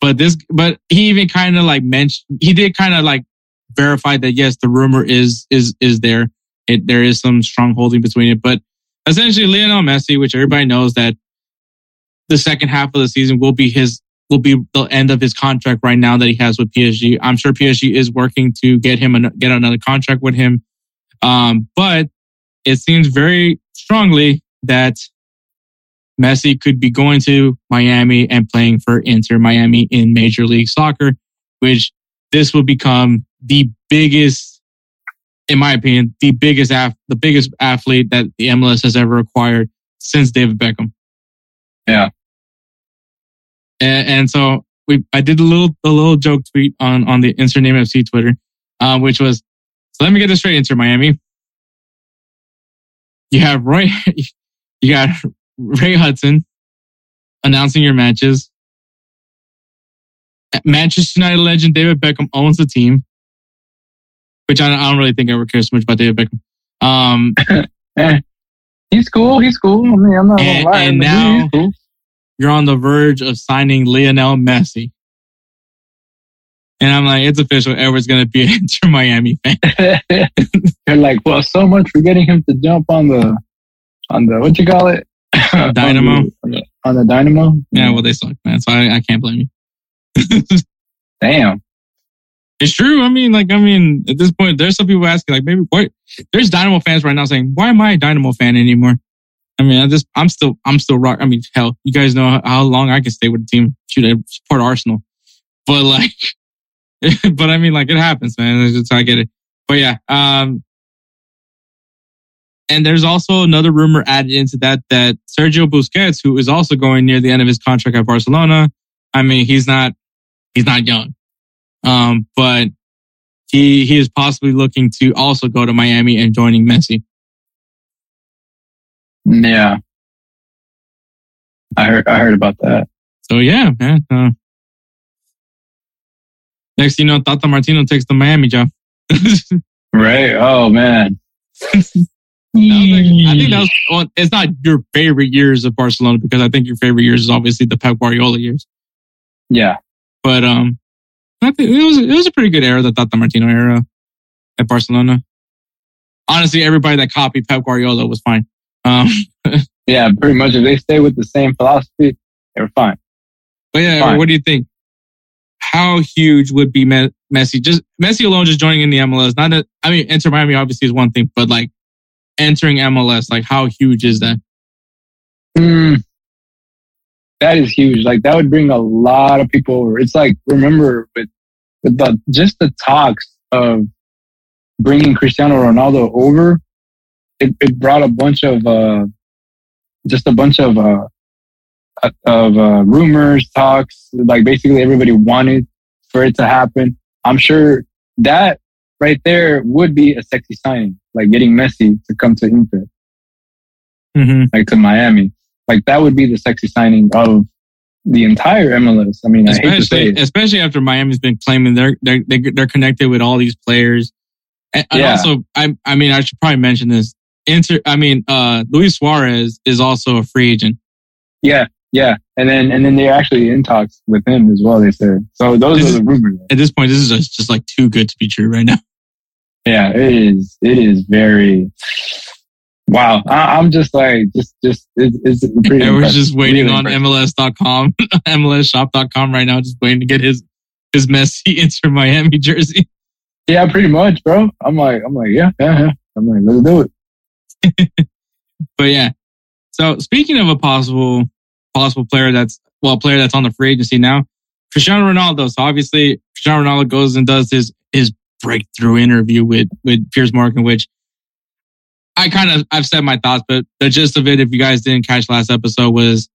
but this, but he even kind of like mentioned, he did kind of like verify that yes, the rumor is is is there. It there is some strong holding between it, but essentially Lionel Messi, which everybody knows that the second half of the season will be his will be the end of his contract right now that he has with P S G. I'm sure P S G is working to get him an, get another contract with him. Um, but it seems very strongly that Messi could be going to Miami and playing for Inter Miami in Major League Soccer, which this will become the biggest, in my opinion, the biggest af- the biggest athlete that the M L S has ever acquired since David Beckham. Yeah. And, and so we, I did a little, a little joke tweet on, on the Insert Name F C Twitter, uh, which was, so let me get this straight, Inter Miami. You have Roy, you got Ray Hudson announcing your matches. Manchester United legend David Beckham owns the team, which I don't, I don't really think I ever cares so much about David Beckham. Um, eh, he's cool. He's cool. I mean, I'm not gonna lie. And now, he's cool. You're on the verge of signing Lionel Messi. And I'm like, it's official. Edward's going to be an Inter Miami fan. They're like, well, so much for getting him to jump on the, on the what you call it? Dynamo. on, the, on the Dynamo? Yeah, well, they suck, man. So I, I can't blame you. Damn. It's true. I mean, like, I mean, at this point, there's some people asking, like, maybe what? There's Dynamo fans right now saying, why am I a Dynamo fan anymore? I mean, I just, I'm still, I'm still rock. I mean, hell, you guys know how, how long I can stay with the team. Shoot, I support Arsenal. But, like, but I mean, like, it happens, man. That's just how I get it. But yeah. Um, and there's also another rumor added into that, that Sergio Busquets, who is also going near the end of his contract at Barcelona. I mean, he's not, he's not young. Um, but he, he is possibly looking to also go to Miami and joining Messi. Yeah. I heard, I heard about that. So yeah, man. Uh, next, you know, Tata Martino takes the Miami job. Right. Oh, man. I, like, I think that was, well, it's not your favorite years of Barcelona, because I think your favorite years is obviously the Pep Guardiola years. Yeah. But, um, I think it was, it was a pretty good era, the Tata Martino era at Barcelona. Honestly, everybody that copied Pep Guardiola was fine. Um, yeah, pretty much. If they stay with the same philosophy, they were fine. But yeah, fine. What do you think? How huge would be Me- Messi? Just Messi alone, just joining in the M L S. Not that, I mean, Inter Miami obviously is one thing, but like entering M L S, like how huge is that? Mm, that is huge. Like that would bring a lot of people over. It's like, remember with with the just the talks of bringing Cristiano Ronaldo over. It, it brought a bunch of uh, just a bunch of uh, of uh, rumors, talks. Like basically, everybody wanted for it to happen. I'm sure that right there would be a sexy signing, like getting Messi to come to Inter, mm-hmm. like to Miami. Like that would be the sexy signing of the entire M L S. I mean, especially, I hate to say it. Especially after Miami's been claiming they're they're they're connected with all these players, and, and yeah. also I I mean I should probably mention this. Inter, I mean, uh, Luis Suarez is also a free agent. Yeah, yeah, and then and then they're actually in talks with him as well. They said so. Those this are the rumors. At this point, this is just, just like too good to be true right now. Yeah, it is. It is very wow. I, I'm just like just just it, it's pretty. Yeah, we're just waiting really on M L S dot com, M L S shop dot com right now, just waiting to get his his Messi Inter Miami jersey. Yeah, pretty much, bro. I'm like, I'm like, yeah, yeah, yeah. I'm like, let's do it. But yeah, so speaking of a possible possible player that's well, a player that's on the free agency now, Cristiano Ronaldo. So obviously, Cristiano Ronaldo goes and does his his breakthrough interview with with Piers Morgan, which I kind of I've said my thoughts, but the gist of it, if you guys didn't catch last episode, was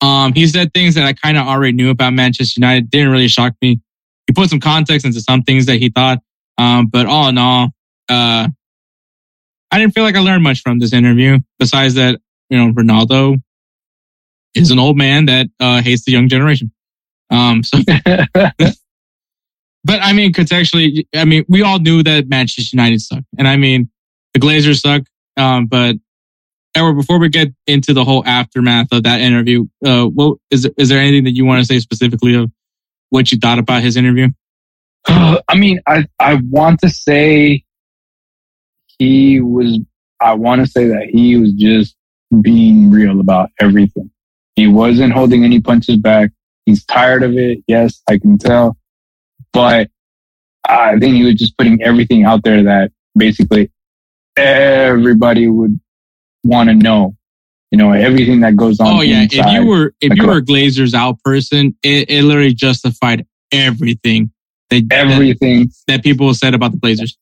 um, he said things that I kind of already knew about Manchester United. Didn't really shock me. He put some context into some things that he thought, um, but all in all, uh. I didn't feel like I learned much from this interview, besides that, you know, Ronaldo is an old man that uh, hates the young generation. Um, so, but I mean, contextually, I mean, we all knew that Manchester United suck. And I mean, the Glazers suck. Um, but Edward, before we get into the whole aftermath of that interview, uh, what is there, is there anything that you want to say specifically of what you thought about his interview? Uh, I mean, I I want to say. He was, I want to say that he was just being real about everything. He wasn't holding any punches back. He's tired of it. Yes, I can tell. But I think he was just putting everything out there that basically everybody would want to know. You know, everything that goes on. Oh, yeah. Inside. If you were, if like, you were a Glazers out person, it, it literally justified everything. That, everything. That, that people said about the Glazers.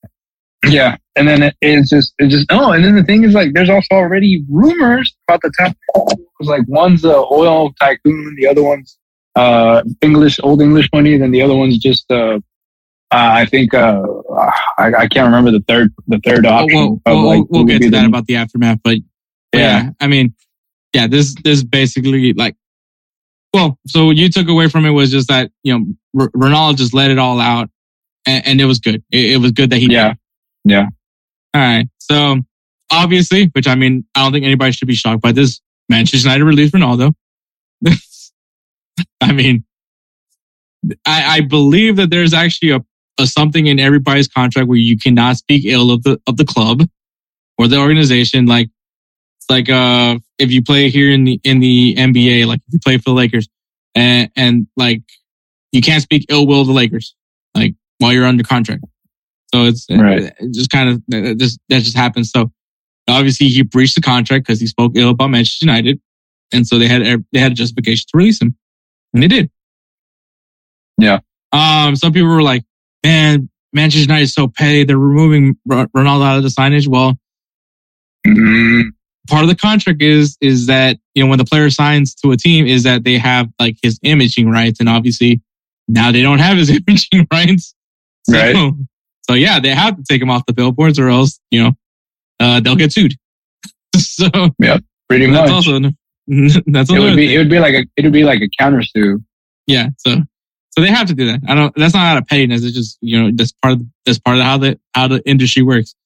Yeah, and then it, it's just, it's just oh, and then the thing is like, there's also already rumors about the top. Like one's a oil tycoon, the other one's uh English, old English money, then the other one's just uh, uh I think uh I, I can't remember the third the third option. Oh, well, like, we'll, we'll get to that about the aftermath, but, but yeah. yeah, I mean, yeah, this this basically like, well, so what you took away from it was just that you know R- Ronaldo just let it all out, and, and it was good. It, it was good that he yeah. Did. Yeah. All right. So obviously, which I mean, I don't think anybody should be shocked by this. Manchester United released Ronaldo. I mean, I, I believe that there's actually a, a something in everybody's contract where you cannot speak ill of the of the club or the organization. Like, it's like uh, if you play here in the in the N B A, like if you play for the Lakers, and and like you can't speak ill will of the Lakers, like while you're under contract. So it's right. it just kind of it just that just happens. So obviously he breached the contract because he spoke ill about Manchester United, and so they had they had a justification to release him, and they did. Yeah. Um. Some people were like, "Man, Manchester United is so petty. They're removing Ronaldo out of the signage." Well, mm-hmm. part of the contract is is that you know when the player signs to a team is that they have like his imaging rights, and obviously now they don't have his imaging rights. So, right. So yeah, they have to take him off the billboards, or else you know uh, they'll get sued. So yeah, pretty that's much. Also, that's it would be thing. it would be like a it would be like a counter sue. Yeah. So. So they have to do that. I don't. That's not out of pettiness. It's just you know that's part of that's part of how the how the industry works.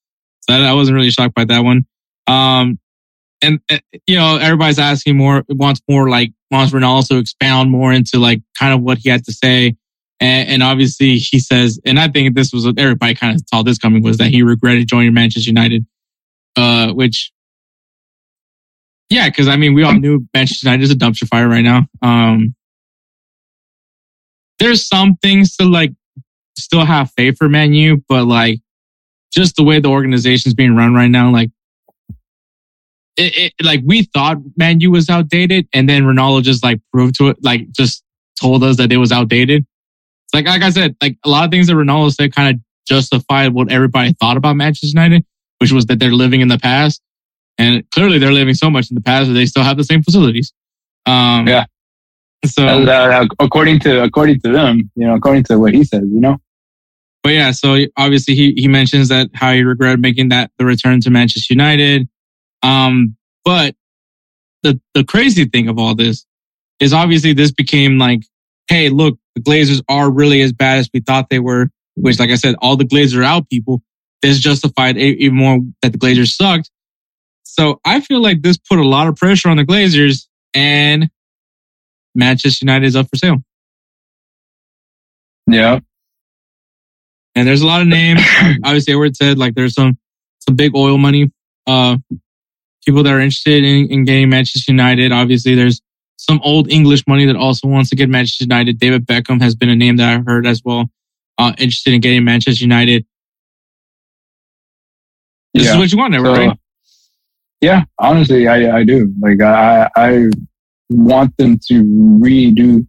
So I, I wasn't really shocked by that one. Um, and uh, you know everybody's asking more, wants more like wants Ronaldo to expound more into like kind of what he had to say. And, and obviously he says, and I think this was everybody kind of saw this coming was that he regretted joining Manchester United, uh, which. Yeah, because I mean we all knew Manchester United is a dumpster fire right now. Um. There's some things to like still have faith for Man U, but like just the way the organization's being run right now, like it, it like we thought Man U was outdated, and then Ronaldo just like proved to it, like just told us that it was outdated. It's like like I said, like a lot of things that Ronaldo said kind of justified what everybody thought about Manchester United, which was that they're living in the past, and clearly they're living so much in the past that they still have the same facilities. Um, yeah. So, and, uh, according to according to them, you know, according to what he said, you know. But yeah, so obviously he, he mentions that how he regretted making that the return to Manchester United. Um, but the the crazy thing of all this is obviously this became like, hey, look, the Glazers are really as bad as we thought they were. Which, like I said, all the Glazer out people, this justified even more that the Glazers sucked. So I feel like this put a lot of pressure on the Glazers and. Manchester United is up for sale. Yeah. And there's a lot of names. Obviously, Edward said like there's some some big oil money uh, people that are interested in, in getting Manchester United. Obviously, there's some old English money that also wants to get Manchester United. David Beckham has been a name that I heard as well, uh, interested in getting Manchester United. This yeah. is what you want, Edward, so, right? Yeah, honestly, I, I do. Like, I... I want them to redo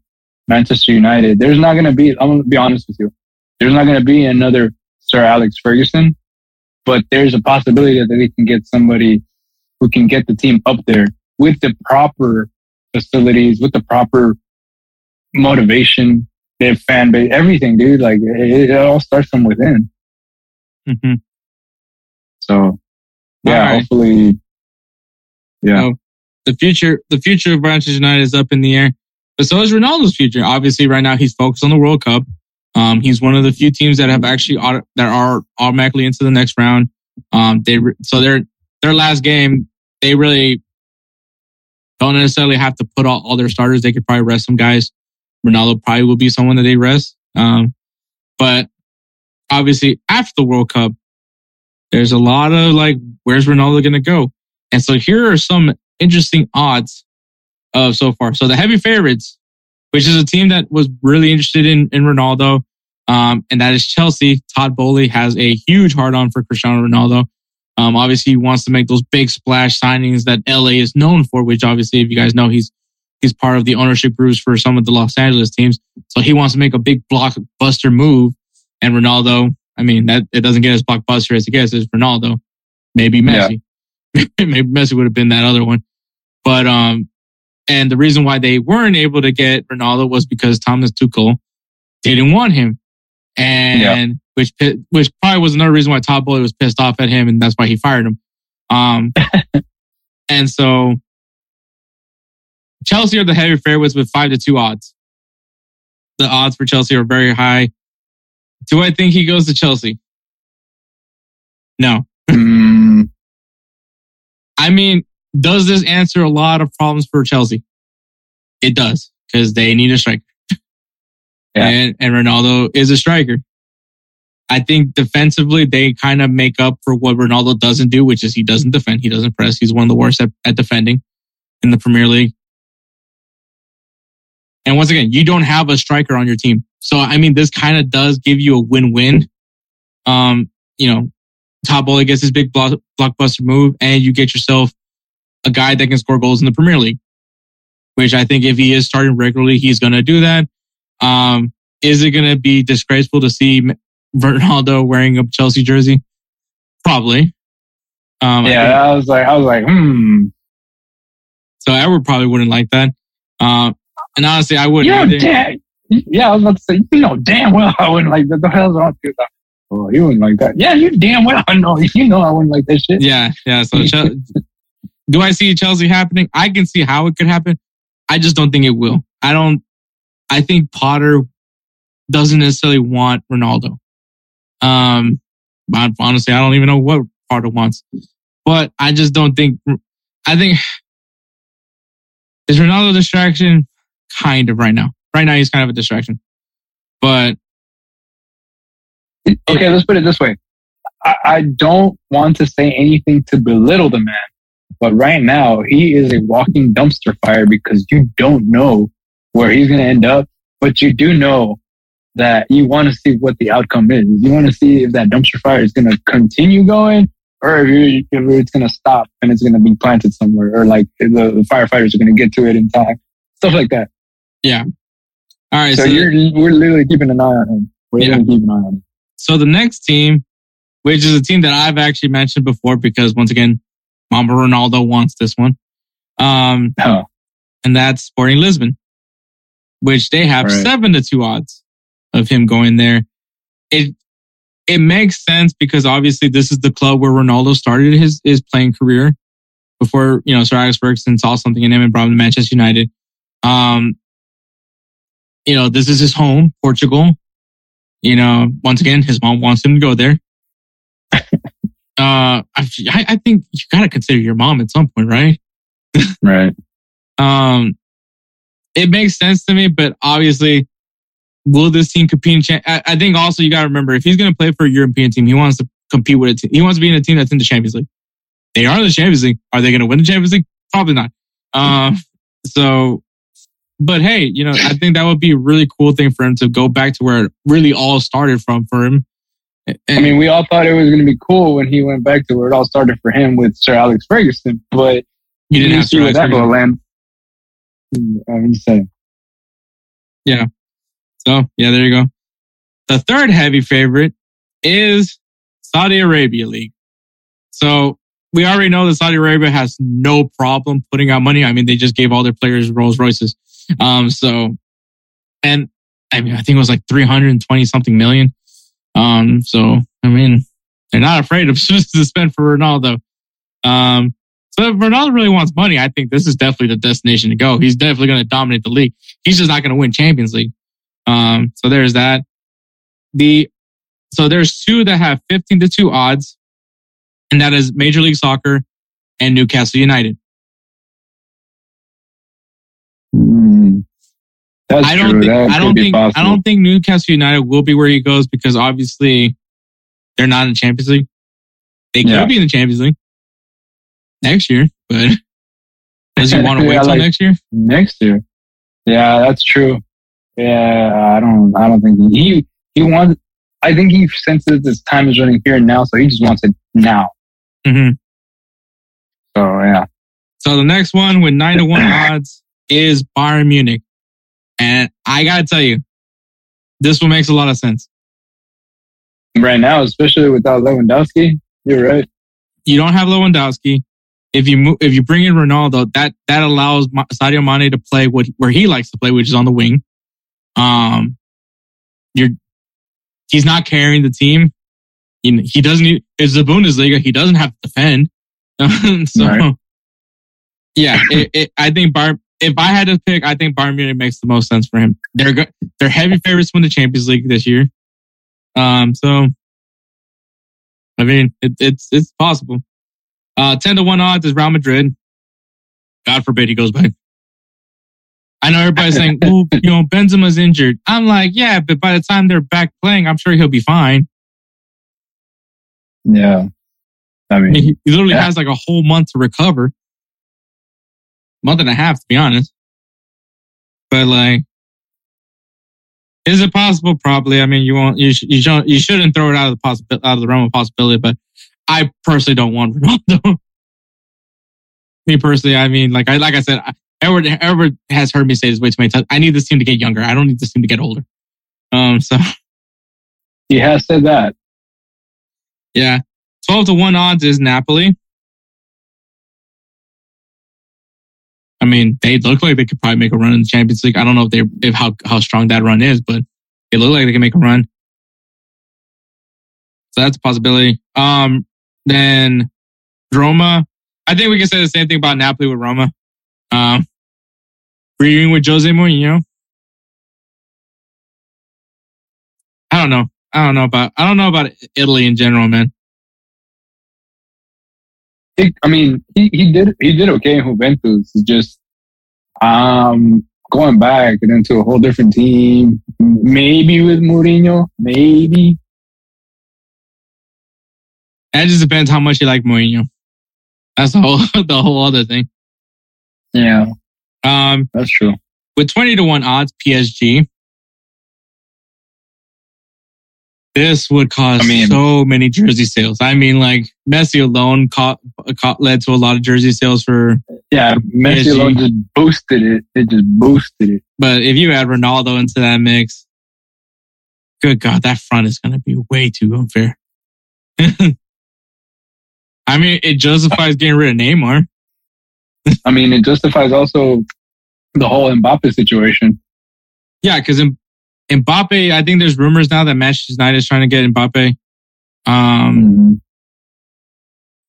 Manchester United. There's not going to be, I'm going to be honest with you, there's not going to be another Sir Alex Ferguson, but there's a possibility that they can get somebody who can get the team up there with the proper facilities, with the proper motivation, their fan base, everything, dude. Like, it, it all starts from within. Mm-hmm. So, yeah, right. hopefully, yeah. Oh. The future, the future of Manchester United is up in the air, but so is Ronaldo's future. Obviously, right now he's focused on the World Cup. Um, he's one of the few teams that have actually auto, that are automatically into the next round. Um, they so their their last game, they really don't necessarily have to put all, all their starters. They could probably rest some guys. Ronaldo probably will be someone that they rest. Um, but obviously, after the World Cup, there's a lot of like, where's Ronaldo going to go? And so here are some. Interesting odds of uh, so far. So the heavy favorites, which is a team that was really interested in, in Ronaldo, um, and that is Chelsea. Todd Bowley has a huge hard-on for Cristiano Ronaldo. Um, obviously, he wants to make those big splash signings that L A is known for, which obviously, if you guys know, he's he's part of the ownership groups for some of the Los Angeles teams. So he wants to make a big blockbuster move. And Ronaldo, I mean, that it doesn't get as blockbuster as it gets. It's Ronaldo. Maybe Messi. Yeah. Maybe Messi would have been that other one. But, um, and the reason why they weren't able to get Ronaldo was because Thomas Tuchel didn't want him. And, yeah. which, which probably was another reason why Todd Bowley was pissed off at him. And that's why he fired him. Um, and so Chelsea are the heavy favorites with five to two odds. The odds for Chelsea are very high. Do I think he goes to Chelsea? No. mm. I mean, does this answer a lot of problems for Chelsea? It does, because they need a striker. yeah. and, and Ronaldo is a striker. I think defensively, they kind of make up for what Ronaldo doesn't do, which is he doesn't defend, he doesn't press. He's one of the worst at, at defending in the Premier League. And once again, you don't have a striker on your team. So, I mean, this kind of does give you a win-win. Um, you know, Top Boy gets his big block, blockbuster move, and you get yourself a guy that can score goals in the Premier League, which I think if he is starting regularly, he's going to do that. Um, is it going to be disgraceful to see Ronaldo wearing a Chelsea jersey? Probably. Um, yeah, I, I was like, I was like, hmm. So Edward probably wouldn't like that. Um, and honestly, I wouldn't. You know, damn, yeah, I was about to say, you know, damn well I wouldn't like that. The hell's wrong with that? Oh, you wouldn't like that. Yeah, you damn well I know. You know I wouldn't like that shit. Yeah, yeah. So Chelsea, do I see Chelsea happening? I can see how it could happen. I just don't think it will. I don't. I think Potter doesn't necessarily want Ronaldo. Um, but honestly, I don't even know what Potter wants. But I just don't think. I think is Ronaldo a distraction? Kind of right now. Right now, he's kind of a distraction. But okay, let's put it this way. I, I don't want to say anything to belittle the man, but right now he is a walking dumpster fire because you don't know where he's going to end up, but you do know that you want to see what the outcome is. You want to see if that dumpster fire is going to continue going or if, you, if it's going to stop and it's going to be planted somewhere or like the, the firefighters are going to get to it in time. Stuff like that. Yeah. All right. So, so you're, we're literally keeping an eye on him. We're yeah. literally keeping an eye on him. So the next team, which is a team that I've actually mentioned before, because once again, Mama Ronaldo wants this one. Um, oh. And that's Sporting Lisbon, which they have right. seven to two odds of him going there. It it makes sense because obviously this is the club where Ronaldo started his, his playing career before, you know, Sir Alex Ferguson saw something in him and brought him to Manchester United. Um, you know, this is his home, Portugal. You know, once again, his mom wants him to go there. uh, I, I think you gotta consider your mom at some point, right? Right. Um, it makes sense to me, but obviously, will this team compete? In cha- I, I think also you gotta remember if he's gonna play for a European team, he wants to compete with a team. He wants to be in a team that's in the Champions League. They are in the Champions League. Are they gonna win the Champions League? Probably not. Um, uh, so. But hey, you know, I think that would be a really cool thing for him to go back to where it really all started from for him. And I mean, we all thought it was going to be cool when he went back to where it all started for him with Sir Alex Ferguson, but you didn't, didn't have see where that will land. I'm just saying. Yeah. So, yeah, there you go. The third heavy favorite is Saudi Arabia League. So, we already know that Saudi Arabia has no problem putting out money. I mean, they just gave all their players Rolls Royces. Um, so, and I mean, I think it was like three hundred twenty something million. Um, so I mean, they're not afraid of just to spend for Ronaldo. Um, so if Ronaldo really wants money, I think this is definitely the destination to go. He's definitely going to dominate the league. He's just not going to win Champions League. Um, so there's that. The, so there's two that have fifteen to two odds, and that is Major League Soccer and Newcastle United. Mm, that's I don't true. think that I don't think possible. I don't think Newcastle United will be where he goes because obviously they're not in the Champions League. They yeah. could be in the Champions League next year, but does he want to wait yeah, till like, next year? Next year, yeah, that's true. Yeah, I don't, I don't think he he, he wants. I think he senses this time is running here and now, so he just wants it now. Mm-hmm. So yeah. So the next one with nine to one odds is Bayern Munich. And I gotta tell you, this one makes a lot of sense. Right now, especially without Lewandowski, you're right. You don't have Lewandowski. If you move, if you bring in Ronaldo, that, that allows Sadio Mane to play what, where he likes to play, which is on the wing. Um, you're, he's not carrying the team. He, he doesn't, need, it's the Bundesliga. He doesn't have to defend. So, right. yeah, it, it, I think Bayern, if I had to pick, I think Bayern Munich makes the most sense for him. They're go- they're heavy favorites to win the Champions League this year. Um, so, I mean, it, it's it's possible. Uh, ten to one odds is Real Madrid. God forbid he goes back. I know everybody's saying, "Ooh, you know, Benzema's injured." I'm like, yeah, but by the time they're back playing, I'm sure he'll be fine. Yeah, I mean, he literally yeah. has like a whole month to recover, month and a half to be honest. But like, is it possible? Probably. I mean, you won't, you sh- you, sh- you shouldn't throw it out of the possi- out of the realm of possibility. But I personally don't want Ronaldo. Me personally, I mean, like I like I said, I, Edward Edward has heard me say this way too many times. I need this team to get younger. I don't need this team to get older. Um, so he has said that. Yeah, twelve to one odds is Napoli. I mean, they look like they could probably make a run in the Champions League. I don't know if they if how how strong that run is, but they look like they can make a run. So that's a possibility. Um, then Roma. I think we can say the same thing about Napoli with Roma. Um, reunion with Jose Mourinho. I don't know. I don't know about. I don't know about Italy in general, man. It, I mean, he, he did he did okay in Juventus. It's just um, going back and into a whole different team. Maybe with Mourinho. Maybe. That just depends how much you like Mourinho. That's the whole the whole other thing. Yeah, um, that's true. With twenty to one odds, P S G. This would cause I mean, so many jersey sales. I mean, like Messi alone caught, caught led to a lot of jersey sales for. Yeah, Messi P S G. Alone just boosted it. It just boosted it. But if you add Ronaldo into that mix, good God, that front is going to be way too unfair. I mean, it justifies getting rid of Neymar. I mean, it justifies also the whole Mbappe situation. Yeah, because M- Mbappe, I think there's rumors now that Manchester United is trying to get Mbappe. Um, mm-hmm.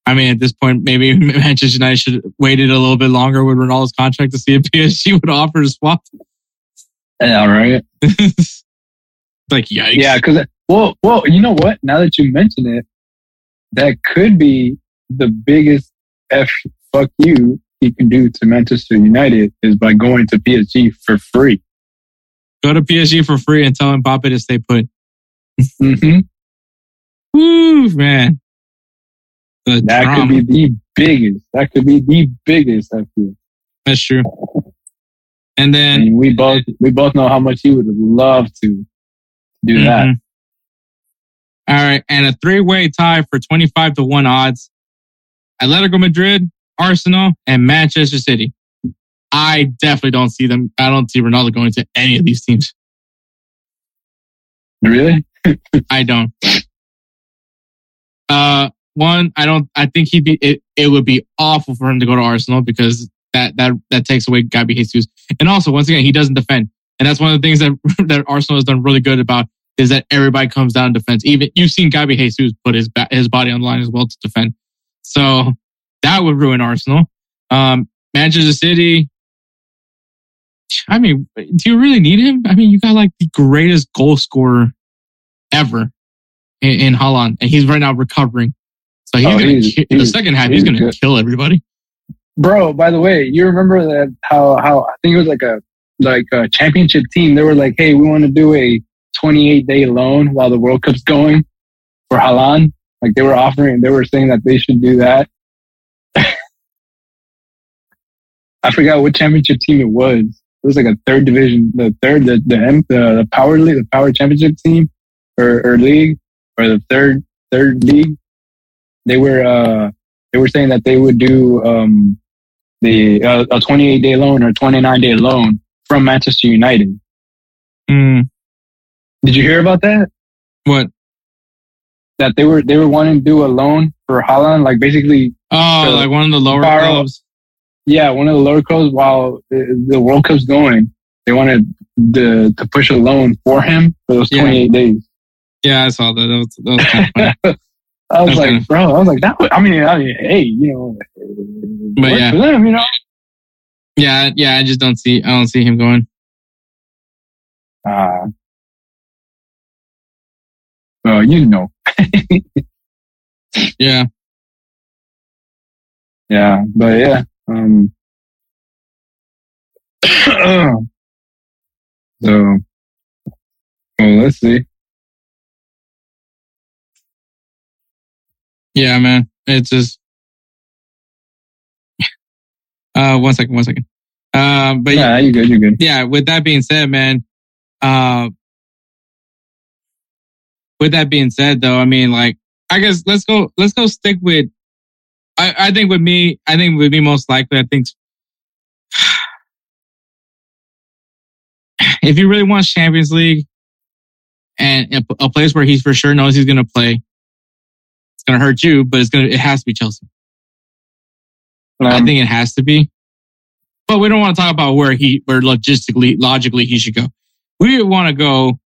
I mean, at this point, maybe Manchester United should have waited a little bit longer with Ronaldo's contract to see if P S G would offer to swap. Yeah, right. Like, yikes. Yeah, because, well, well, you know what? Now that you mention it, that could be the biggest F fuck you he can do to Manchester United is by going to P S G for free. Go to P S G for free and tell Mbappe to stay put. Mm-hmm. Woo, man. The that drama. could be the biggest. That could be the biggest, I feel. That's true. And then I mean, we both we both know how much he would love to do mm-hmm. that. All right, and a three-way tie for twenty-five to one odds. Atletico Madrid, Arsenal, and Manchester City. I definitely don't see them. I don't see Ronaldo going to any of these teams. Really? I don't. Uh, one, I don't. I think he'd be. It, it would be awful for him to go to Arsenal because that that that takes away Gabi Jesus. And also, once again, he doesn't defend, and that's one of the things that that Arsenal has done really good about. Is that everybody comes down to defense. Even you've seen Gabi Jesus put his ba- his body on the line as well to defend. So that would ruin Arsenal. Um, Manchester City. I mean, do you really need him? I mean, you got like the greatest goal scorer ever in, in Haaland, and he's right now recovering. So he's oh, gonna he's, ki- he's, the second half. He's, he's gonna good. kill everybody. Bro, by the way, you remember that how how I think it was like a like a championship team. They were like, hey, we want to do a twenty-eight day loan while the World Cup's going for Haaland. Like they were offering, they were saying that they should do that. I forgot what championship team it was. It was like a third division, the third, the the, M, the, the power league, the power championship team or, or league or the third, third league. They were, uh, they were saying that they would do, um, the, uh, a twenty-eight day loan or twenty-nine day loan from Manchester United. Hmm. Did you hear about that? What? That they were they were wanting to do a loan for Haaland, like basically. Oh, like one of the lower clubs. Yeah, one of the lower clubs. While the, the World Cup's going, they wanted the, to push a loan for him for those twenty-eight yeah. days. Yeah, I saw that. That was, that was kind of funny. I was, was like, kinda... bro. I was like, that. Would, I mean, I mean, hey, you know, but yeah, for them, you know. Yeah, yeah. I just don't see. I don't see him going. Ah. Uh, Well, you know. yeah. Yeah, but yeah. Um, So, well, let's see. Yeah, man. It's just. Uh, one second, one second. Uh, but yeah, you're good, you're good. Yeah, with that being said, man. Uh, with that being said, though, I mean, like, I guess let's go, let's go stick with. I, I think with me, I think with me most likely, I think. If he really wants Champions League and a place where he's for sure knows he's going to play, it's going to hurt you, but it's going to, it has to be Chelsea. Um, I think it has to be, but we don't want to talk about where he, where logistically, logically he should go. We want to go.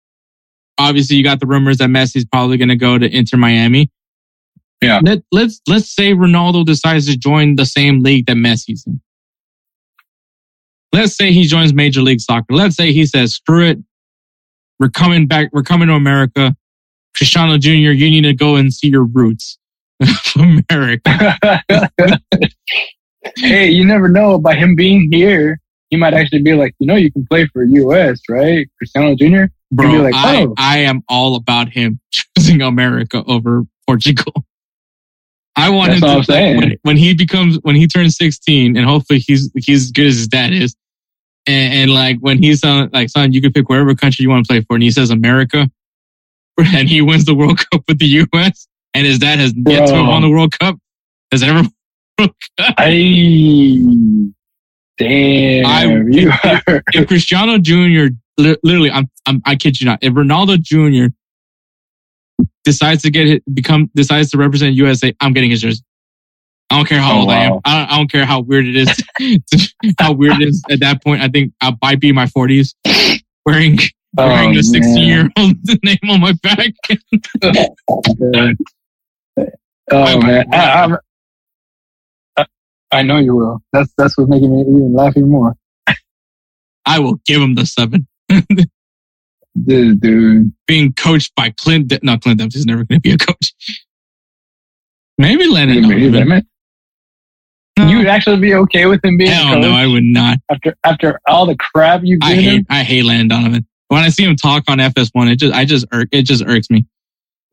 Obviously, you got the rumors that Messi's probably going to go to Inter Miami. Yeah. Let, let's, let's say Ronaldo decides to join the same league that Messi's in. Let's say he joins Major League Soccer. Let's say he says, screw it. We're coming back. We're coming to America. Cristiano Junior, you need to go and see your roots of America. Hey, you never know. By him being here, he might actually be like, you know, you can play for U S, right? Cristiano Junior? Bro, be like, oh. I, I am all about him choosing America over Portugal. I want That's him to, I'm saying. When, when he becomes, when he turns sixteen, and hopefully he's, he's as good as his dad is. And, and like, when he's on, like, son, you can pick whatever country you want to play for. And he says America, and he wins the World Cup with the U S, and his dad has Bro. yet to have won the World Cup. Has ever won the World Cup. I, damn. I, you if, are. if Cristiano Junior, literally, I'm, I'm, I kid you not, if Ronaldo Junior decides to get it, become, decides to represent U S A, I'm getting his jersey. I don't care how oh, old wow. I am. I don't, I don't care how weird it is. How weird it is at that point. I think I might be in my forties wearing, oh, wearing a sixteen year old name on my back. Oh, I, man. I, I, I know you will. That's, that's what's making me even laugh even more. I will give him the seven. Dude, dude, being coached by Clint, De- no, Clint Dempsey's never going to be a coach. Maybe Lennon. Maybe, maybe, maybe. No. You'd actually be okay with him being Hell a coach? No, I would not. After after all the crap you gave I hate, him? I hate Landon Donovan. When I see him talk on F S one, it just, I just, irk, it just irks me.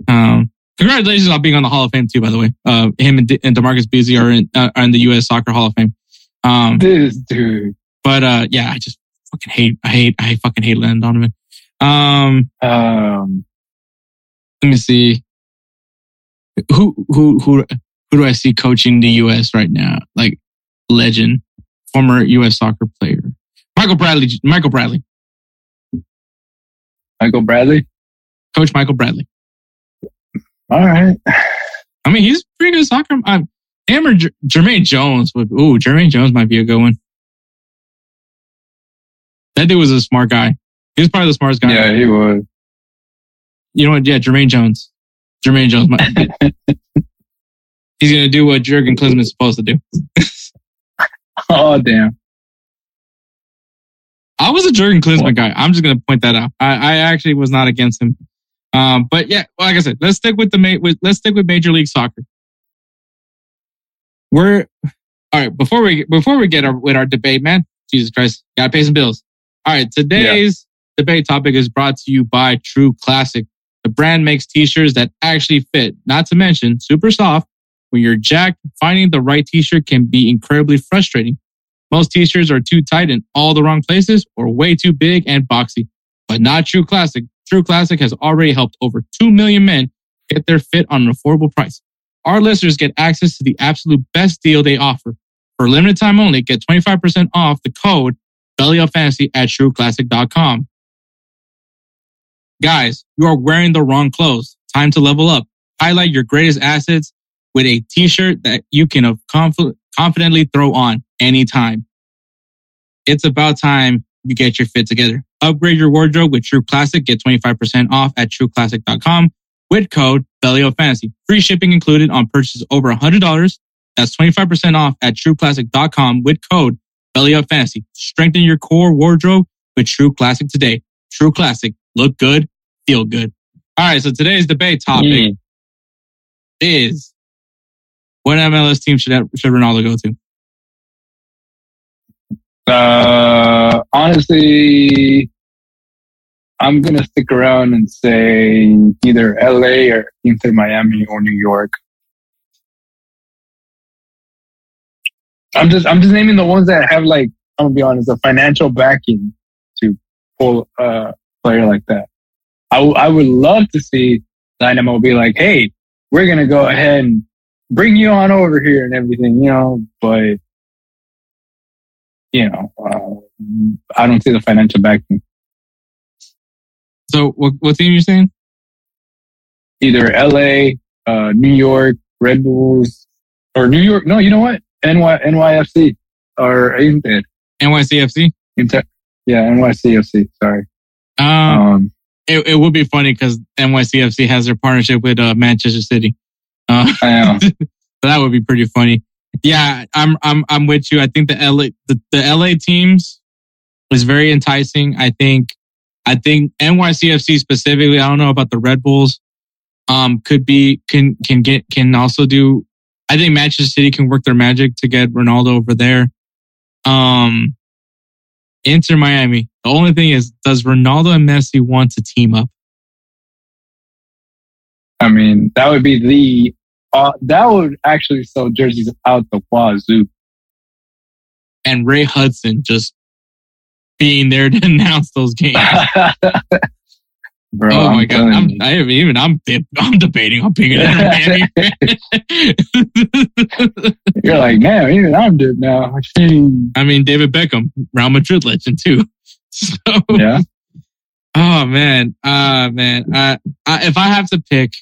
Um, congratulations on being on the Hall of Fame too, by the way. Uh, him and, De- and DeMarcus Beasley are in, uh, are in the U S Soccer Hall of Fame. Um, this dude. But, uh, yeah, I just fucking hate, I hate, I fucking hate Landon Donovan. Um, um, let me see. Who, who, who, who do I see coaching the U S right now? Like, legend, former U S soccer player. Michael Bradley, Michael Bradley. Michael Bradley? Coach Michael Bradley. All right. I mean, he's pretty good soccer. I'm, him or J- Jermaine Jones would, ooh, Jermaine Jones might be a good one. That dude was a smart guy. He was probably the smartest guy. Yeah, he was. You know what? Yeah, Jermaine Jones. Jermaine Jones. He's going to do what Jurgen Klinsmann is supposed to do. Oh, damn. I was a Jurgen Klinsmann guy. I'm just going to point that out. I, I actually was not against him. Um, but yeah, like I said, let's stick with the ma- with, let's stick with Major League Soccer. We're all right. Before we before we get our, with our debate, man. Jesus Christ, gotta pay some bills. All right, today's yeah. debate topic is brought to you by True Classic. The brand makes t-shirts that actually fit, not to mention super soft. When you're jacked, finding the right t-shirt can be incredibly frustrating. Most t-shirts are too tight in all the wrong places or way too big and boxy, but not True Classic. True Classic has already helped over two million men get their fit on an affordable price. Our listeners get access to the absolute best deal they offer. For a limited time only, get twenty-five percent off the code BellyUpFantasy at True Classic dot com. Guys, you are wearing the wrong clothes. Time to level up. Highlight your greatest assets with a t-shirt that you can conf- confidently throw on anytime. It's about time you get your fit together. Upgrade your wardrobe with True Classic. Get twenty-five percent off at True Classic dot com with code BellyUpFantasy. Free shipping included on purchases over one hundred dollars. That's twenty-five percent off at True Classic dot com with code Belly Up Fantasy. Strengthen your core wardrobe with True Classic today. True Classic. Look good. Feel good. All right. So today's debate topic mm. is what M L S team should, have, should Ronaldo go to? Uh, honestly, I'm going to stick around and say either L A or Inter Miami or New York. I'm just, I'm just naming the ones that have, like, I'm going to be honest, the financial backing to pull a player like that. I, w- I would love to see Dynamo be like, hey, we're going to go ahead and bring you on over here and everything, you know, but, you know, uh, I don't see the financial backing. So what, what team are you saying? Either L A, uh, New York, Red Bulls, or New York. No, you know what? N Y N Y F C or Inter. N Y C F C? Inter, yeah, N Y C F C. Sorry. Um, um it it would be funny because N Y C F C has their partnership with uh, Manchester City. Uh, I know. So that would be pretty funny. Yeah, I'm I'm I'm with you. I think the L A the, the L A teams is very enticing. I think I think N Y C F C specifically. I don't know about the Red Bulls. Um, could be can can get can also do. I think Manchester City can work their magic to get Ronaldo over there. Um, Inter Miami. The only thing is, does Ronaldo and Messi want to team up? I mean, that would be the uh, that would actually sell jerseys out the wazoo. And Ray Hudson just being there to announce those games. Bro, oh I'm my god! I'm, I haven't even. I'm. I'm debating on picking Inter Miami. You're like, man. Even I'm dead now. I mean, David Beckham, Real Madrid legend too. So, yeah. Oh man. Ah uh, man. Uh, I, if I have to pick,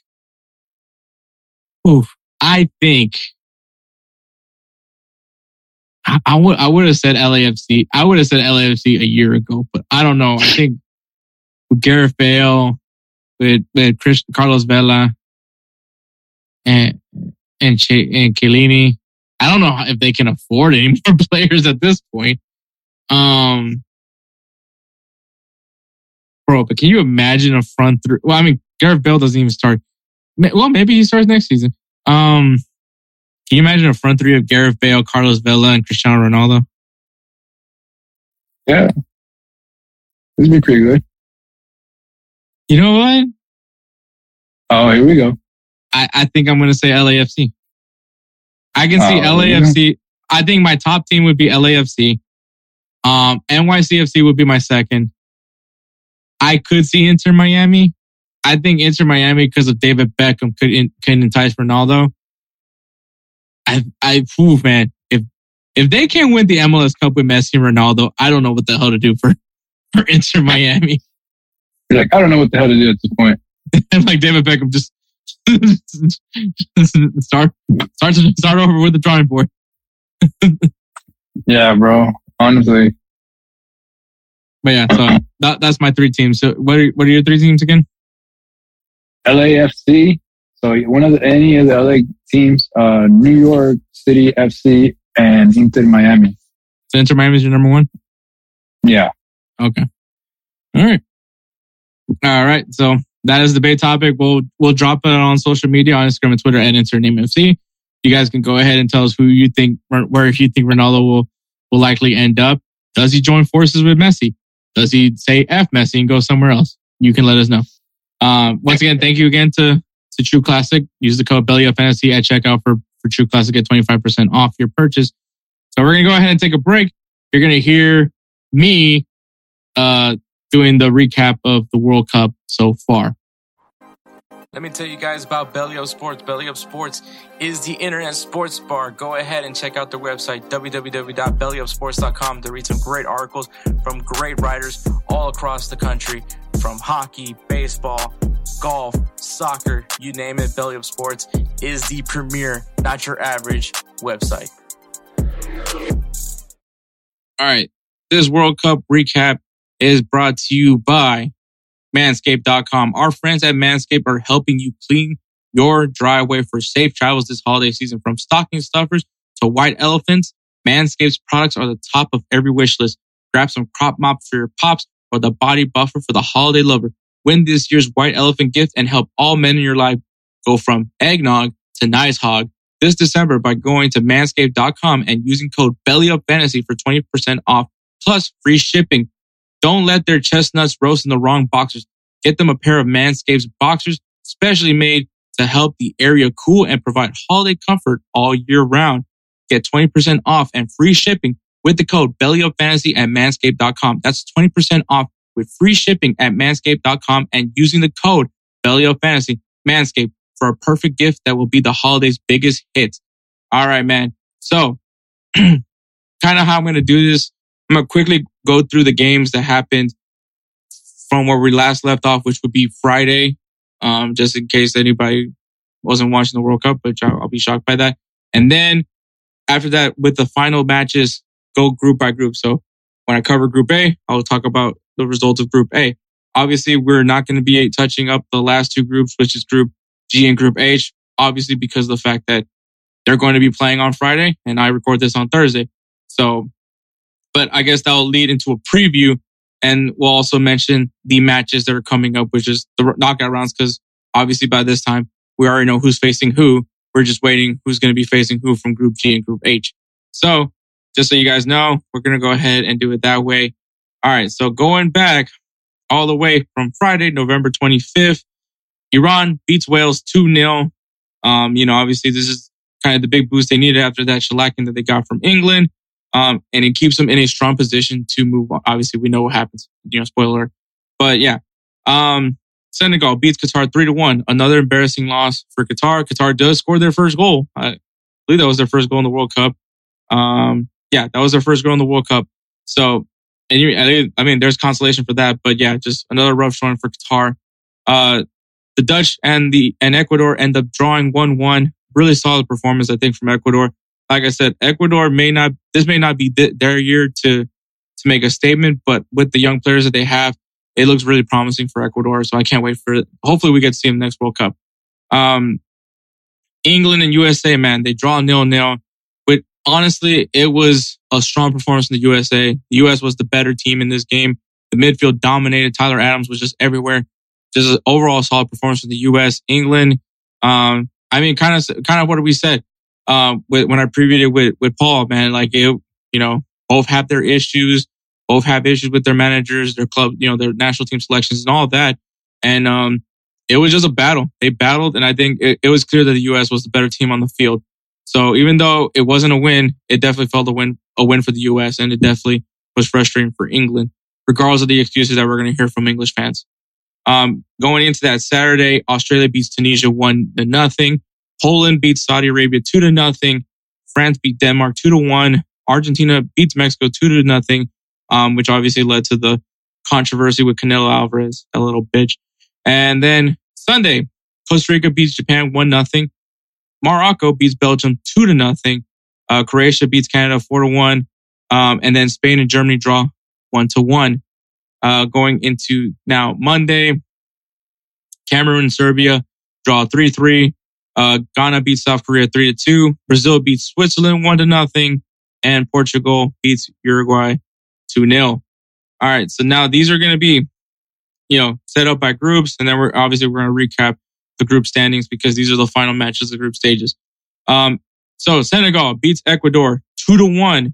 oof, I think I, I would. I would have said L A F C. I would have said L A F C a year ago, but I don't know. I think. With Gareth Bale, with with Chris, Carlos Vela, and and Ch- and Chiellini. I don't know if they can afford any more players at this point. Um, bro, but can you imagine a front three? Well, I mean, Gareth Bale doesn't even start. Well, maybe he starts next season. Um, can you imagine a front three of Gareth Bale, Carlos Vela, and Cristiano Ronaldo? Yeah, that'd be pretty good. You know what? Oh, here we go. I, I think I'm going to say L A F C. I can see oh, L A F C. Yeah. I think my top team would be L A F C. Um, N Y C F C would be my second. I could see Inter Miami. I think Inter Miami, because of David Beckham, could in, could entice Ronaldo. I, I, ooh, man, if if they can't win the M L S Cup with Messi and Ronaldo, I don't know what the hell to do for, for Inter Miami. You're like, I don't know what the hell to do at this point. And like David Beckham, just start start to start over with the drawing board. Yeah, bro. Honestly. But yeah, so that that's my three teams. So what are what are your three teams again? L A F C. So one of the, any of the L A teams, uh, New York City F C and Inter Miami. So Inter Miami is your number one? Yeah. Okay. All right. All right, so that is the debate topic. We'll we'll drop it on social media on Instagram and Twitter at Insert Name F C. You guys can go ahead and tell us who you think, where you think Ronaldo will will likely end up. Does he join forces with Messi? Does he say F Messi and go somewhere else? You can let us know. Um, once again, thank you again to to True Classic. Use the code BellyUpFantasy at checkout for for True Classic at twenty-five percent off your purchase. So we're gonna go ahead and take a break. You're gonna hear me. Uh, doing the recap of the World Cup so far. Let me tell you guys about Belly Up Sports. Belly Up Sports is the internet sports bar. Go ahead and check out their website, w w w dot belly up sports dot com, to read some great articles from great writers all across the country, from hockey, baseball, golf, soccer, you name it. Belly Up Sports is the premier, not your average website. All right, this World Cup recap is brought to you by manscaped dot com. Our friends at Manscaped are helping you clean your driveway for safe travels this holiday season. From stocking stuffers to white elephants, Manscaped's products are the top of every wish list. Grab some crop mop for your pops or the body buffer for the holiday lover. Win this year's white elephant gift and help all men in your life go from eggnog to nice hog. this December by going to manscaped dot com and using code BELLYUPFANTASY for twenty percent off plus free shipping. Don't let their chestnuts roast in the wrong boxers. Get them a pair of Manscaped's boxers, specially made to help the area cool and provide holiday comfort all year round. Get twenty percent off and free shipping with the code BELLYUPFANTASY at manscaped dot com. That's twenty percent off with free shipping at manscaped dot com and using the code BELLYUPFANTASY. Manscaped, for a perfect gift that will be the holiday's biggest hit. All right, man. So kind of how I'm going to do this, I'm going to quickly go through the games that happened from where we last left off, which would be Friday, um, just in case anybody wasn't watching the World Cup, which I'll, I'll be shocked by that. And then after that, with the final matches, go group by group. So when I cover Group A, I'll talk about the results of Group A. Obviously, we're not going to be touching up the last two groups, which is Group G and Group H, obviously because of the fact that they're going to be playing on Friday and I record this on Thursday. So, but I guess that will lead into a preview, and we'll also mention the matches that are coming up, which is the knockout rounds, because obviously by this time we already know who's facing who. We're just waiting who's going to be facing who from Group G and Group H. So, just so you guys know, we're going to go ahead and do it that way. All right, so going back all the way from Friday, November twenty-fifth, Iran beats Wales two nil. Um, you know, obviously this is kind of the big boost they needed after that shellacking that they got from England. Um, and it keeps them in a strong position to move on. Obviously, we know what happens, you know, spoiler. But yeah, um, Senegal beats Qatar three to one. Another embarrassing loss for Qatar. Qatar does score their first goal. I believe that was their first goal in the World Cup. Um, yeah, that was their first goal in the World Cup. So, and you, I mean, there's consolation for that. But yeah, just another rough showing for Qatar. Uh, The Dutch and the and Ecuador end up drawing one one. Really solid performance, I think, from Ecuador. Like I said, Ecuador may not, this may not be th- their year to to make a statement, but with the young players that they have, it looks really promising for Ecuador. So I can't wait for it. Hopefully we get to see them next World Cup. Um, England and U S A, man, they draw nil nil. But honestly, it was a strong performance in the U S A. The U S was the better team in this game. The midfield dominated. Tyler Adams was just everywhere. Just an overall solid performance from the U S, England. Um, I mean, kind of, kind of what we said, um, with, when I previewed it with, with Paul, man, like, it, you know, both have their issues, both have issues with their managers, their club, you know, their national team selections and all that. And, um, it was just a battle. They battled. And I think it, it was clear that the U S was the better team on the field. So even though it wasn't a win, it definitely felt a win, a win for the U S, and it definitely was frustrating for England, regardless of the excuses that we're going to hear from English fans. Um, going into that Saturday, Australia beats Tunisia one to nothing. Poland beats Saudi Arabia two to nothing. France beat Denmark two to one. Argentina beats Mexico two to nothing, um, which obviously led to the controversy with Canelo Alvarez, that little bitch. And then Sunday, Costa Rica beats Japan one nothing. Morocco beats Belgium two to nothing. Uh, Croatia beats Canada four to one. Um, and then Spain and Germany draw one to one. Uh, going into now Monday, Cameroon and Serbia draw three three. Uh, Ghana beats South Korea three to two. Brazil beats Switzerland one to nothing. And Portugal beats Uruguay two nil. All right. So now these are going to be, you know, set up by groups. And then we're obviously we're going to recap the group standings because these are the final matches of group stages. Um, so Senegal beats Ecuador two to one.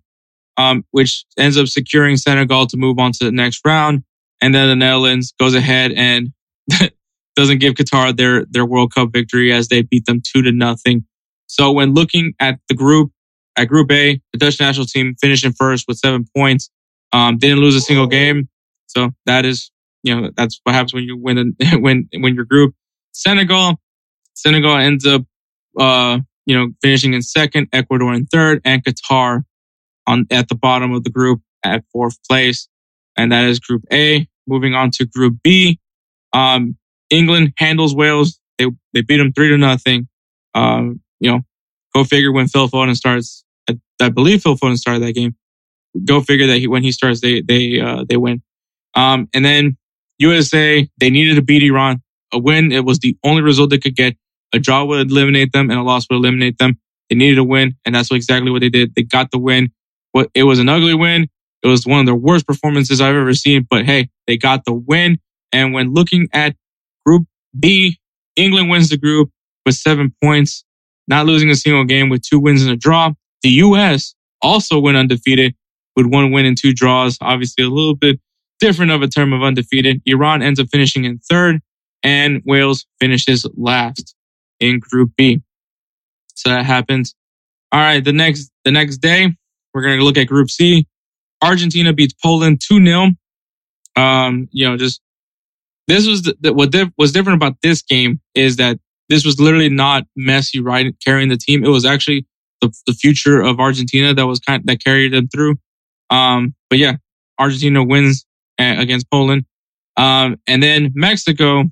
Um, which ends up securing Senegal to move on to the next round. And then the Netherlands goes ahead and doesn't give Qatar their, their World Cup victory as they beat them two to nothing. So when looking at the group, at Group A, the Dutch national team finished in first with seven points. Um, didn't lose a single game. So that is, you know, that's what happens when you win, a, when, when your group. Senegal, Senegal ends up, uh, you know, finishing in second, Ecuador in third, and Qatar on at the bottom of the group at fourth place. And that is Group A. Moving on to Group B. Um, England handles Wales. They they beat them three to nothing. Um, you know, go figure when Phil Foden starts. I, I believe Phil Foden started that game. Go figure that he, when he starts, they they uh, they win. Um, and then U S A, they needed to beat Iran. A win, it was the only result they could get. A draw would eliminate them and a loss would eliminate them. They needed a win, and that's exactly what they did. They got the win. It was an ugly win. It was one of the worst performances I've ever seen. But hey, they got the win. And when looking at Group B, England wins the group with seven points. not losing a single game with two wins and a draw. The U S also went undefeated with one win and two draws. Obviously, a little bit different of a term of undefeated. Iran ends up finishing in third, and Wales finishes last in Group B. So that happens. All right, the next the next day, we're going to look at Group C. Argentina beats Poland two nil. Um, you know, just this was the, the, what dif- was different about this game is that this was literally not Messi riding, carrying the team. It was actually the, the future of Argentina that was kind of, that carried them through. Um, but yeah, Argentina wins a- against Poland. Um, and then Mexico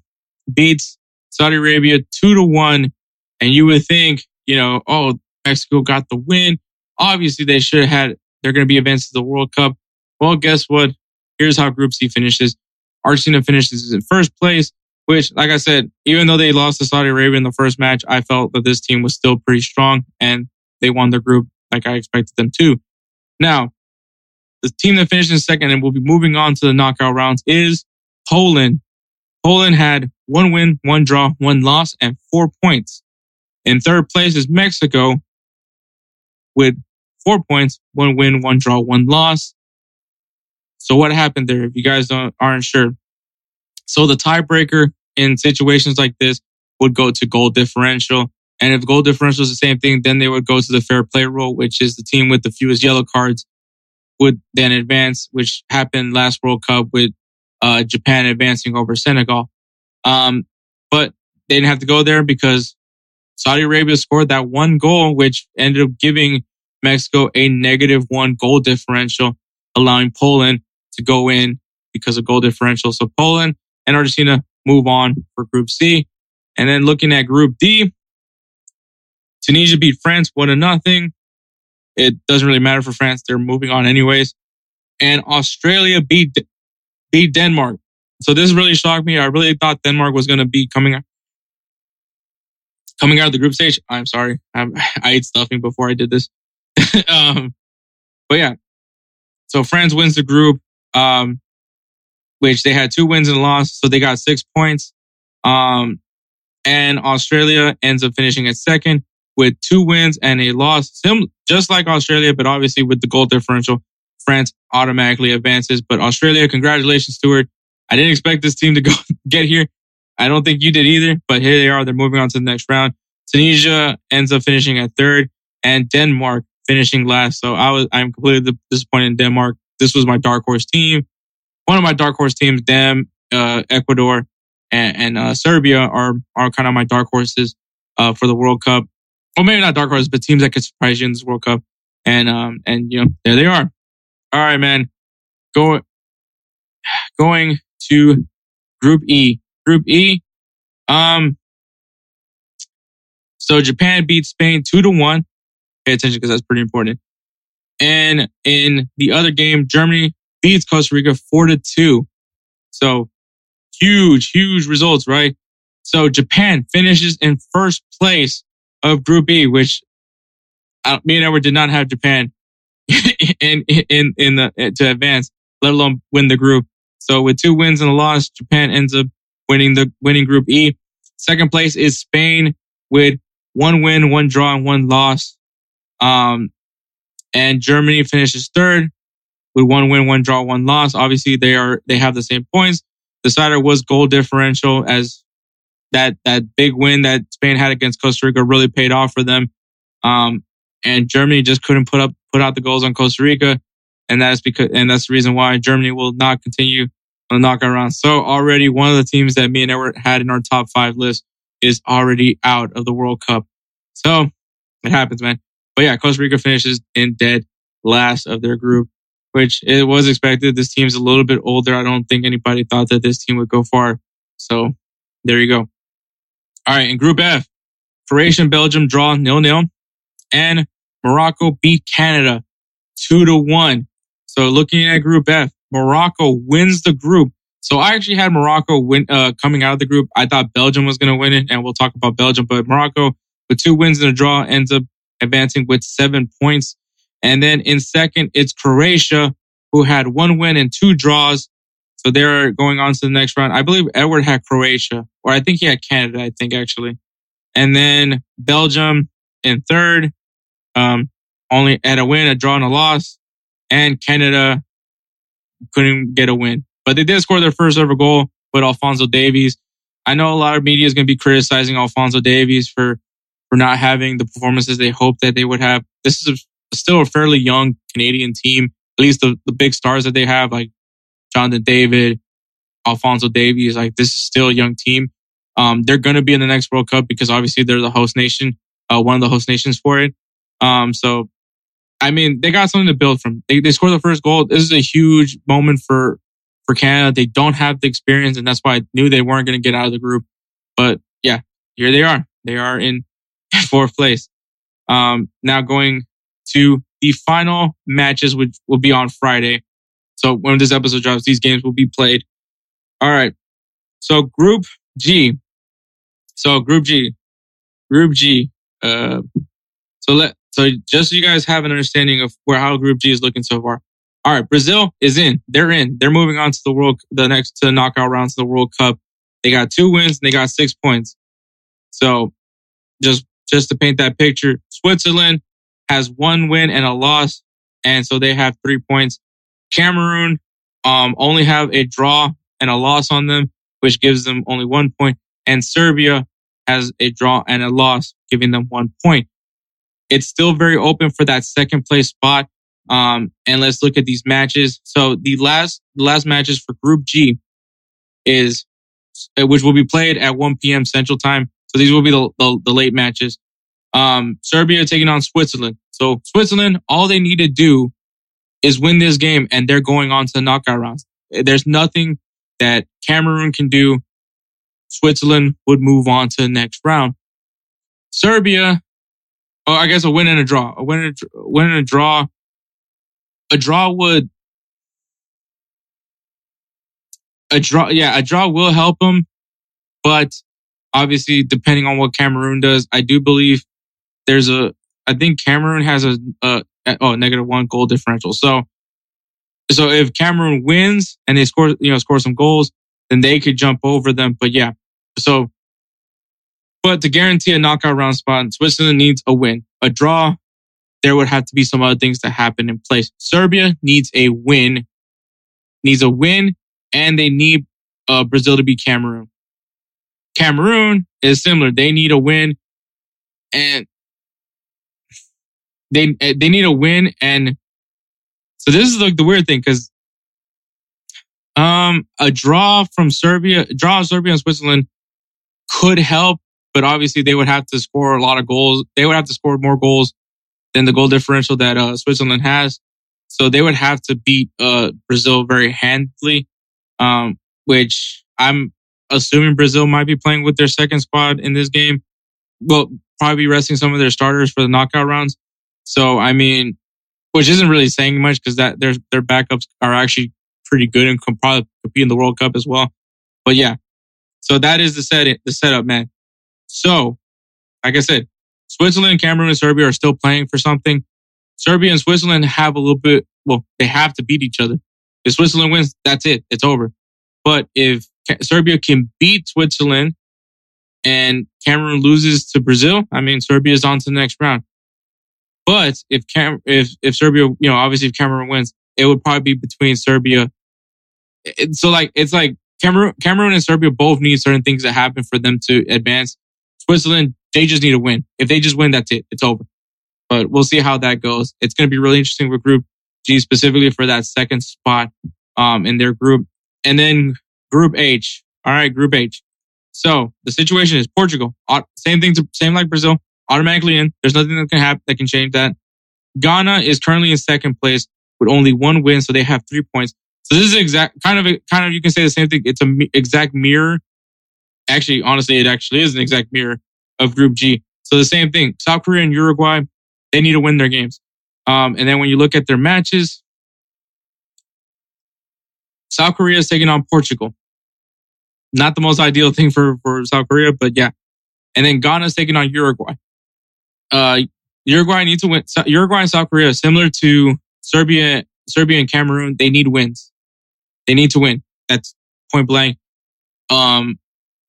beats Saudi Arabia two to one. And you would think, you know, oh, Mexico got the win. Obviously, they should have had. They're going to be advanced to the World Cup. Well, guess what? Here's how Group C finishes. Argentina finishes in first place, which, like I said, even though they lost to Saudi Arabia in the first match, I felt that this team was still pretty strong and they won their group like I expected them to. Now, the team that finished in second and will be moving on to the knockout rounds is Poland. Poland had one win, one draw, one loss, and four points. In third place is Mexico with four points, one win, one draw, one loss. So what happened there, if you guys don't, aren't sure? So the tiebreaker in situations like this would go to goal differential. And if goal differential is the same thing, then they would go to the fair play rule, which is the team with the fewest yellow cards would then advance, which happened last World Cup with uh, Japan advancing over Senegal. Um, but they didn't have to go there because Saudi Arabia scored that one goal, which ended up giving Mexico a negative one goal differential, allowing Poland to go in because of goal differential. So Poland and Argentina move on for Group C. And then looking at Group D, Tunisia beat France one to nothing. It doesn't really matter for France. They're moving on anyways. And Australia beat, beat Denmark. So this really shocked me. I really thought Denmark was going to be coming, coming out of the group stage. I'm sorry. I, I ate stuffing before I did this. um, but yeah. So France wins the group, um, which they had two wins and a loss, so they got six points. Um, and Australia ends up finishing at second with two wins and a loss, sim- just like Australia, but obviously with the goal differential, France automatically advances. But Australia, congratulations, Stuart. I didn't expect this team to go get here. I don't think you did either, but here they are. They're moving on to the next round. Tunisia ends up finishing at third, and Denmark finishing last. So I was, I'm completely disappointed in Denmark. This was my dark horse team. One of my dark horse teams, them, uh, Ecuador and, and, uh, Serbia are, are kind of my dark horses, uh, for the World Cup. Or maybe not dark horses, but teams that could surprise you in this World Cup. And, um, and, you know, there they are. All right, man. Go, going to Group E. Group E. Um, so Japan beat Spain two to one. Pay attention because that's pretty important. And in the other game, Germany beats Costa Rica four to two. So huge, huge results, right? So Japan finishes in first place of Group E, which I, me and Edward did not have Japan in, in, in the, to advance, let alone win the group. So with two wins and a loss, Japan ends up winning the, winning Group E. Second place is Spain with one win, one draw, and one loss. Um, and Germany finishes third with one win, one draw, one loss. Obviously, they are, they have the same points. The decider was goal differential, as that, that big win that Spain had against Costa Rica really paid off for them. Um, and Germany just couldn't put up, put out the goals on Costa Rica. And that's because, and that's the reason why Germany will not continue on the knockout round. So already one of the teams that me and Edward had in our top five list is already out of the World Cup. So it happens, man. But yeah, Costa Rica finishes in dead last of their group, which it was expected. This team's a little bit older. I don't think anybody thought that this team would go far. So there you go. All right. In Group F, Croatia and Belgium draw nil nil, and Morocco beat Canada two to one. So looking at Group F, Morocco wins the group. So I actually had Morocco win, uh, coming out of the group. I thought Belgium was going to win it, and we'll talk about Belgium, but Morocco with two wins and a draw ends up advancing with seven points. And then in second, it's Croatia, who had one win and two draws. So they're going on to the next round. I believe Edward had Croatia, or I think he had Canada, I think actually. And then Belgium in third, um, only at a win, a draw, and a loss. And Canada couldn't get a win. But they did score their first ever goal with Alphonso Davies. I know a lot of media is going to be criticizing Alphonso Davies for, for not having the performances they hoped that they would have. This is a, still a fairly young Canadian team, at least the, the big stars that they have, like Jonathan David, Alphonso Davies. Like, this is still a young team. Um, they're going to be in the next World Cup because obviously they're the host nation, uh, one of the host nations for it. Um, so, I mean, they got something to build from. They, they scored the first goal. This is a huge moment for, for Canada. They don't have the experience, and that's why I knew they weren't going to get out of the group. But yeah, here they are. They are in fourth place. Um, now going to the final matches, which will be on Friday. So when this episode drops, these games will be played. All right. So Group G. So Group G. Group G. Uh, so let so just so you guys have an understanding of where how Group G is looking so far. All right, Brazil is in. They're in. They're moving on to the world, the next to the knockout rounds of the World Cup. They got two wins and they got six points. So just just to paint that picture, Switzerland has one win and a loss, and so they have three points. Cameroon um, only have a draw and a loss on them, which gives them only one point. And Serbia has a draw and a loss, giving them one point. It's still very open for that second place spot. Um, and let's look at these matches. So the last, the last matches for Group G is, which will be played at one p.m. Central Time. So these will be the, the, the late matches. Um, Serbia taking on Switzerland. So Switzerland, all they need to do is win this game and they're going on to the knockout rounds. There's nothing that Cameroon can do. Switzerland would move on to the next round. Serbia, oh, I guess a win and a draw. A win and a, win and a draw. A draw would... A draw, yeah, a draw will help them. But obviously, depending on what Cameroon does, I do believe there's a... I think Cameroon has a... a oh, negative one goal differential. So, so if Cameroon wins and they score, you know, score some goals, then they could jump over them. But yeah, so, but to guarantee a knockout round spot, Switzerland needs a win. A draw, there would have to be some other things to happen in place. Serbia needs a win, needs a win, and they need uh, Brazil to beat Cameroon. Cameroon is similar. They need a win, and they they need a win, and so this is like the weird thing because um, a draw from Serbia, a draw of Serbia and Switzerland could help, but obviously they would have to score a lot of goals. They would have to score more goals than the goal differential that uh, Switzerland has. So they would have to beat uh, Brazil very handily, um, which I'm assuming Brazil might be playing with their second squad in this game. Well, probably resting some of their starters for the knockout rounds. So, I mean, which isn't really saying much because that their their backups are actually pretty good and can probably compete in the World Cup as well. But yeah, so that is the set the setup, man. So, like I said, Switzerland, Cameroon, and Serbia are still playing for something. Serbia and Switzerland have a little bit. Well, they have to beat each other. If Switzerland wins, that's it. It's over. But if Serbia can beat Switzerland and Cameroon loses to Brazil, I mean, Serbia is on to the next round. But if Cam, if if Serbia, you know, obviously if Cameroon wins, it would probably be between Serbia. It, so like it's like Cameroon, Cameroon and Serbia both need certain things that happen for them to advance. Switzerland, they just need to win. If they just win, that's it. It's over. But we'll see how that goes. It's going to be really interesting with Group G specifically for that second spot um, in their group, and then Group H. All right, Group H. So the situation is Portugal. Same thing, to, same like Brazil. Automatically in. There's nothing that can happen that can change that. Ghana is currently in second place with only one win, so they have three points. So this is exact kind of a, kind of you can say the same thing. It's a mi- exact mirror. Actually, honestly, it actually is an exact mirror of Group G. So the same thing. South Korea and Uruguay, they need to win their games. Um, and then when you look at their matches, South Korea is taking on Portugal. Not the most ideal thing for for South Korea, but yeah. And then Ghana is taking on Uruguay. Uh, Uruguay needs to win. So Uruguay and South Korea, similar to Serbia, Serbia and Cameroon, they need wins. They need to win. That's point blank. Um,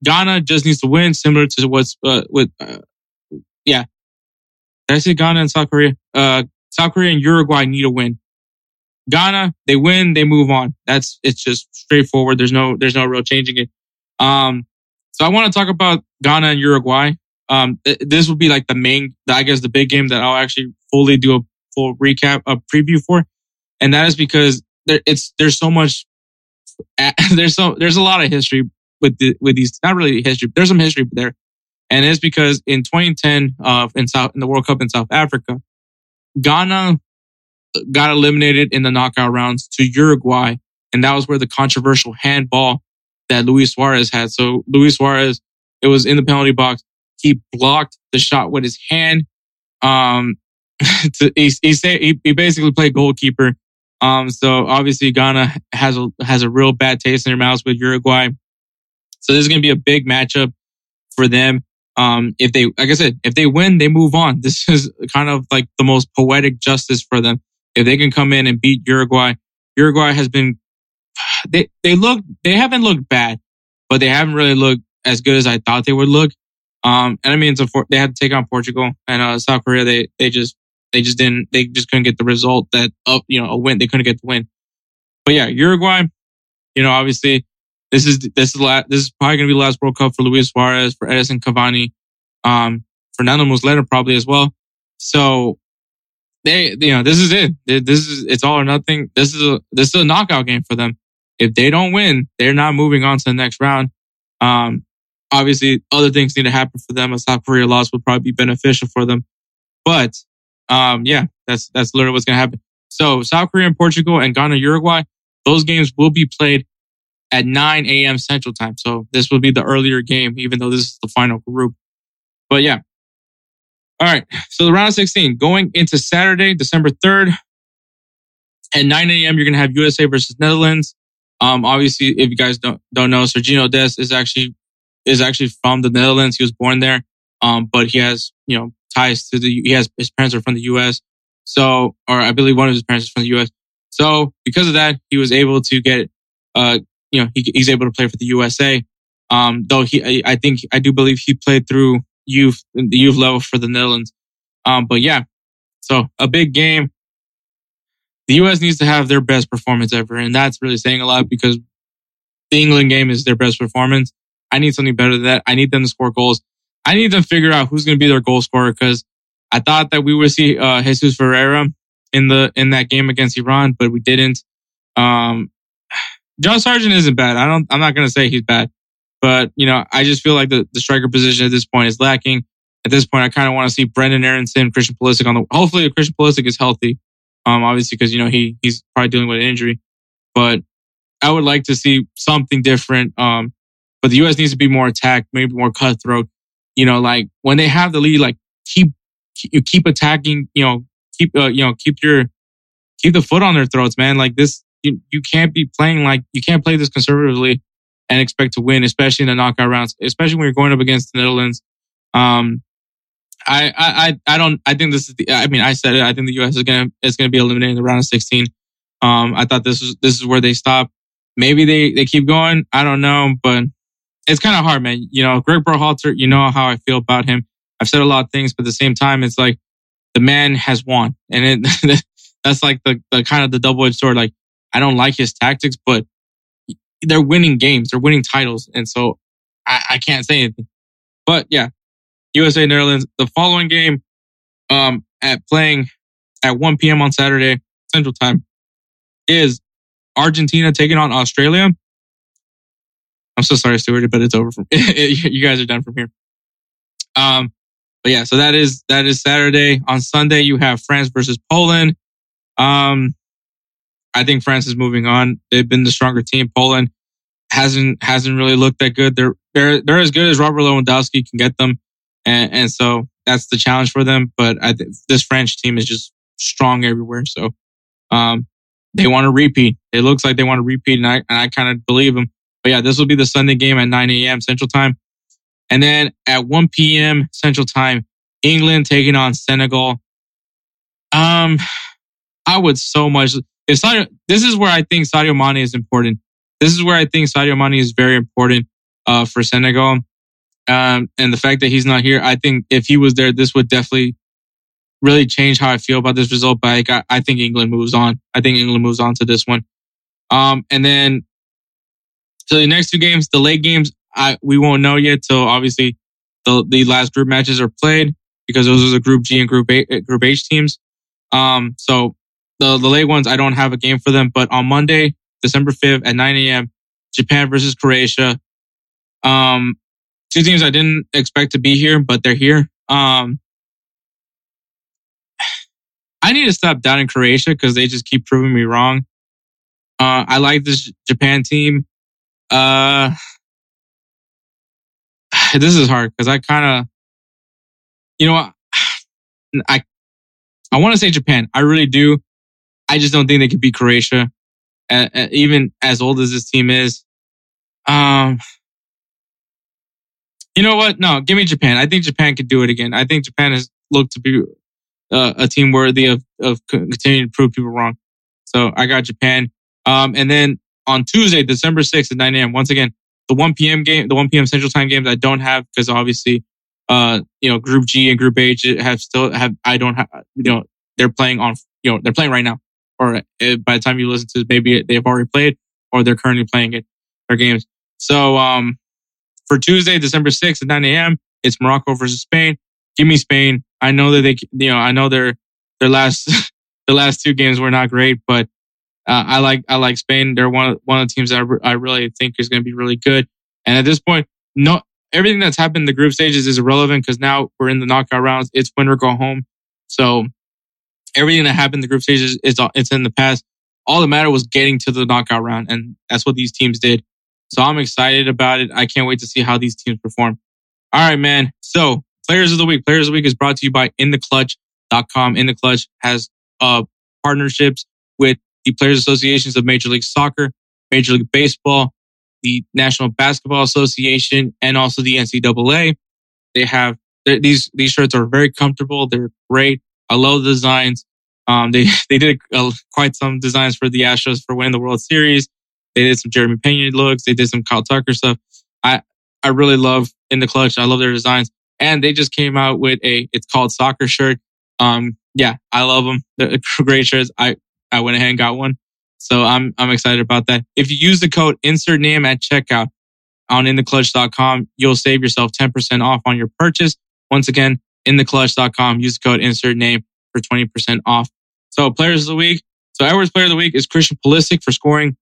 Ghana just needs to win, similar to what's uh, with. Uh, yeah, Did I say Ghana and South Korea? Uh, South Korea and Uruguay need a win. Ghana, they win, they move on. That's, it's just straightforward. There's no, there's no real changing it. Um, so I want to talk about Ghana and Uruguay. Um, th- this will be like the main, I guess the big game that I'll actually fully do a full recap, a preview for. And that is because there, it's, there's so much, there's so, there's a lot of history with the, with these, not really history, there's some history there. And it's because in twenty ten, uh, in South, in the World Cup in South Africa, Ghana got eliminated in the knockout rounds to Uruguay. And that was where the controversial handball that Luis Suarez had. So Luis Suarez, it was in the penalty box. He blocked the shot with his hand. Um, to, he, he, say, he he basically played goalkeeper. Um, so obviously Ghana has a, has a real bad taste in their mouths with Uruguay. So this is going to be a big matchup for them. Um, if they, like I said, if they win, they move on. This is kind of like the most poetic justice for them. If they can come in and beat Uruguay, Uruguay has been, they, they look, they haven't looked bad, but they haven't really looked as good as I thought they would look. Um, and I mean, it's a, they had to take on Portugal and, uh, South Korea. They, they just, they just didn't, they just couldn't get the result that up, you know, a win. They couldn't get the win. But yeah, Uruguay, you know, obviously this is, this is la- this is probably going to be the last World Cup for Luis Suarez, for Edison Cavani, um, Fernando Muslera probably as well. So, They, you know, this is it. This is, it's all or nothing. This is a, this is a knockout game for them. If they don't win, they're not moving on to the next round. Um, obviously other things need to happen for them. A South Korea loss would probably be beneficial for them. But, um, yeah, that's, that's literally what's going to happen. So South Korea and Portugal and Ghana, Uruguay, those games will be played at nine a.m. Central Time. So this will be the earlier game, even though this is the final group. But yeah. All right, so the round of sixteen, going into Saturday, December third, at nine a.m., you're going to have U S A versus Netherlands. Um, obviously, if you guys don't don't know, Serginho Dest is actually is actually from the Netherlands. He was born there, um, but he has you know ties to the. He has his parents are from the U S. So, or I believe one of his parents is from the U S. So, because of that, he was able to get, uh, you know, he, he's able to play for the U S A. Um, though he, I think, I do believe he played through youth, the youth level for the Netherlands. Um, but yeah, so a big game. The U S needs to have their best performance ever. And that's really saying a lot because the England game is their best performance. I need something better than that. I need them to score goals. I need them to figure out who's going to be their goal scorer because I thought that we would see, uh, Jesus Ferreira in the, in that game against Iran, but we didn't. Um, John Sargent isn't bad. I don't, I'm not going to say he's bad. But, you know, I just feel like the, the striker position at this point is lacking. At this point, I kind of want to see Brendan Aronson, Christian Pulisic on the... Hopefully, Christian Pulisic is healthy. Um, obviously, because, you know, he he's probably dealing with an injury. But I would like to see something different. Um, but the U S needs to be more attacked, maybe more cutthroat. You know, like, when they have the lead, like, keep you keep attacking, you know, keep, uh, you know, keep your... Keep the foot on their throats, man. Like, this... You, you can't be playing like... You can't play this conservatively and expect to win, especially in the knockout rounds, especially when you're going up against the Netherlands. Um, I, I, I don't, I think this is the, I mean, I said it, I think the U S is going to, it's going to be eliminated in the round of sixteen. Um, I thought this was, this is where they stop. Maybe they, they keep going. I don't know, but it's kind of hard, man. You know, Greg Berhalter, you know how I feel about him. I've said a lot of things, but at the same time, it's like the man has won. And it, that's like the, the kind of the double-edged sword. Like, I don't like his tactics, but they're winning games. They're winning titles. And so I, I can't say anything. But yeah, U S A Netherlands, the following game, um, at playing at one p.m. on Saturday, Central Time, is Argentina taking on Australia. I'm so sorry, Stuart, but it's over. From you guys are done from here. Um, but yeah, so that is, that is Saturday. On Sunday, you have France versus Poland. Um, I think France is moving on. They've been the stronger team. Poland hasn't hasn't really looked that good. They're they're they're as good as Robert Lewandowski can get them, and, and so that's the challenge for them. But I th- this French team is just strong everywhere. So um, they want to repeat. It looks like they want to repeat, and I and I kind of believe them. But yeah, this will be the Sunday game at nine a.m. Central Time, and then at one p.m. Central Time, England taking on Senegal. Um, I would so much. If Sadio, this is where I think Sadio Mane is important. This is where I think Sadio Mane is very important uh, for Senegal. Um, and the fact that he's not here, I think if he was there, this would definitely really change how I feel about this result, but like, I, I think England moves on. I think England moves on to this one. Um, and then, so the next two games, the late games, I we won't know yet till obviously the the last group matches are played, because those are the Group G and Group A, Group H teams. Um, so the the late ones, I don't have a game for them. But on Monday, December fifth at nine a.m., Japan versus Croatia. Um, two teams I didn't expect to be here, but they're here. Um, I need to stop doubting Croatia because they just keep proving me wrong. Uh, I like this Japan team. Uh, this is hard because I kind of, you know what? I, I want to say Japan. I really do. I just don't think they could beat Croatia, uh, uh, even as old as this team is. Um, you know what? No, give me Japan. I think Japan could do it again. I think Japan has looked to be uh, a team worthy of, of continuing to prove people wrong. So I got Japan. Um, and then on Tuesday, December sixth at nine a.m., once again, the one p.m. game, the one p.m. Central Time games, I don't have because obviously, uh, you know, Group G and Group H have still have, I don't have, you know, they're playing on, you know, they're playing right now. Or uh, by the time you listen to this, maybe they've already played or they're currently playing it, their games. So, um, for Tuesday, December sixth at nine a.m., it's Morocco versus Spain. Give me Spain. I know that they, you know, I know their, their last, their last two games were not great, but Uh, I like I like Spain. They're one of, one of the teams that I, re- I really think is going to be really good. And at this point, no, everything that's happened in the group stages is irrelevant because now we're in the knockout rounds. It's win or go home. So everything that happened in the group stages is it's in the past. All that mattered was getting to the knockout round, and that's what these teams did. So I'm excited about it. I can't wait to see how these teams perform. All right, man. So Players of the Week. Players of the Week is brought to you by in the clutch dot com. In the Clutch has uh partnerships with the Players Associations of Major League Soccer, Major League Baseball, the National Basketball Association, and also the N C double A. They have these these shirts are very comfortable. They're great. I love the designs. Um, they they did uh, quite some designs for the Astros for winning the World Series. They did some Jeremy Pena looks. They did some Kyle Tucker stuff. I I really love In the Clutch. I love their designs, and they just came out with a it's called soccer shirt. Um, yeah, I love them. They're great shirts. I. I went ahead and got one. So I'm I'm excited about that. If you use the code Insert Name at checkout on in the clutch dot com, you'll save yourself ten percent off on your purchase. Once again, in the clutch dot com, use the code Insert Name for twenty percent off. So Players of the Week. So Edward's Player of the Week is Christian Pulisic for scoring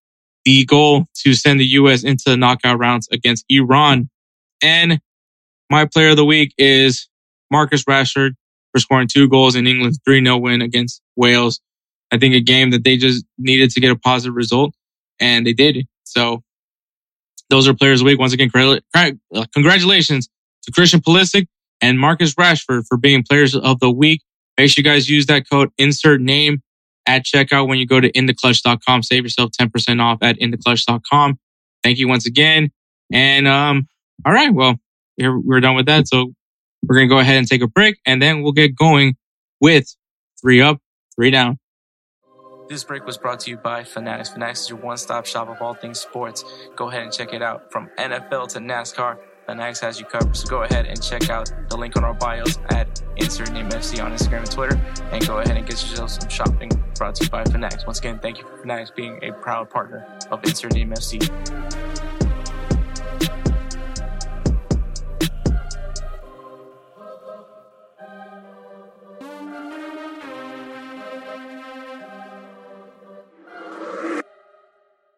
the goal to send the U S into the knockout rounds against Iran. And my Player of the Week is Marcus Rashford for scoring two goals in England's three nil win against Wales. I think a game that they just needed to get a positive result, and they did. So those are Players of the Week. Once again, congratulations to Christian Pulisic and Marcus Rashford for being Players of the Week. Make sure you guys use that code Insert Name at checkout when you go to in the clutch dot com. Save yourself ten percent off at in the clutch dot com. Thank you once again. And um, all right, well, we're done with that. So we're going to go ahead and take a break, and then we'll get going with three up, three down. This break was brought to you by Fanatics. Fanatics is your one-stop shop of all things sports. Go ahead and check it out. From N F L to NASCAR, Fanatics has you covered. So go ahead and check out the link on our bios at Insert Name F C on Instagram and Twitter. And go ahead and get yourself some shopping brought to you by Fanatics. Once again, thank you for Fanatics being a proud partner of Insert Name F C.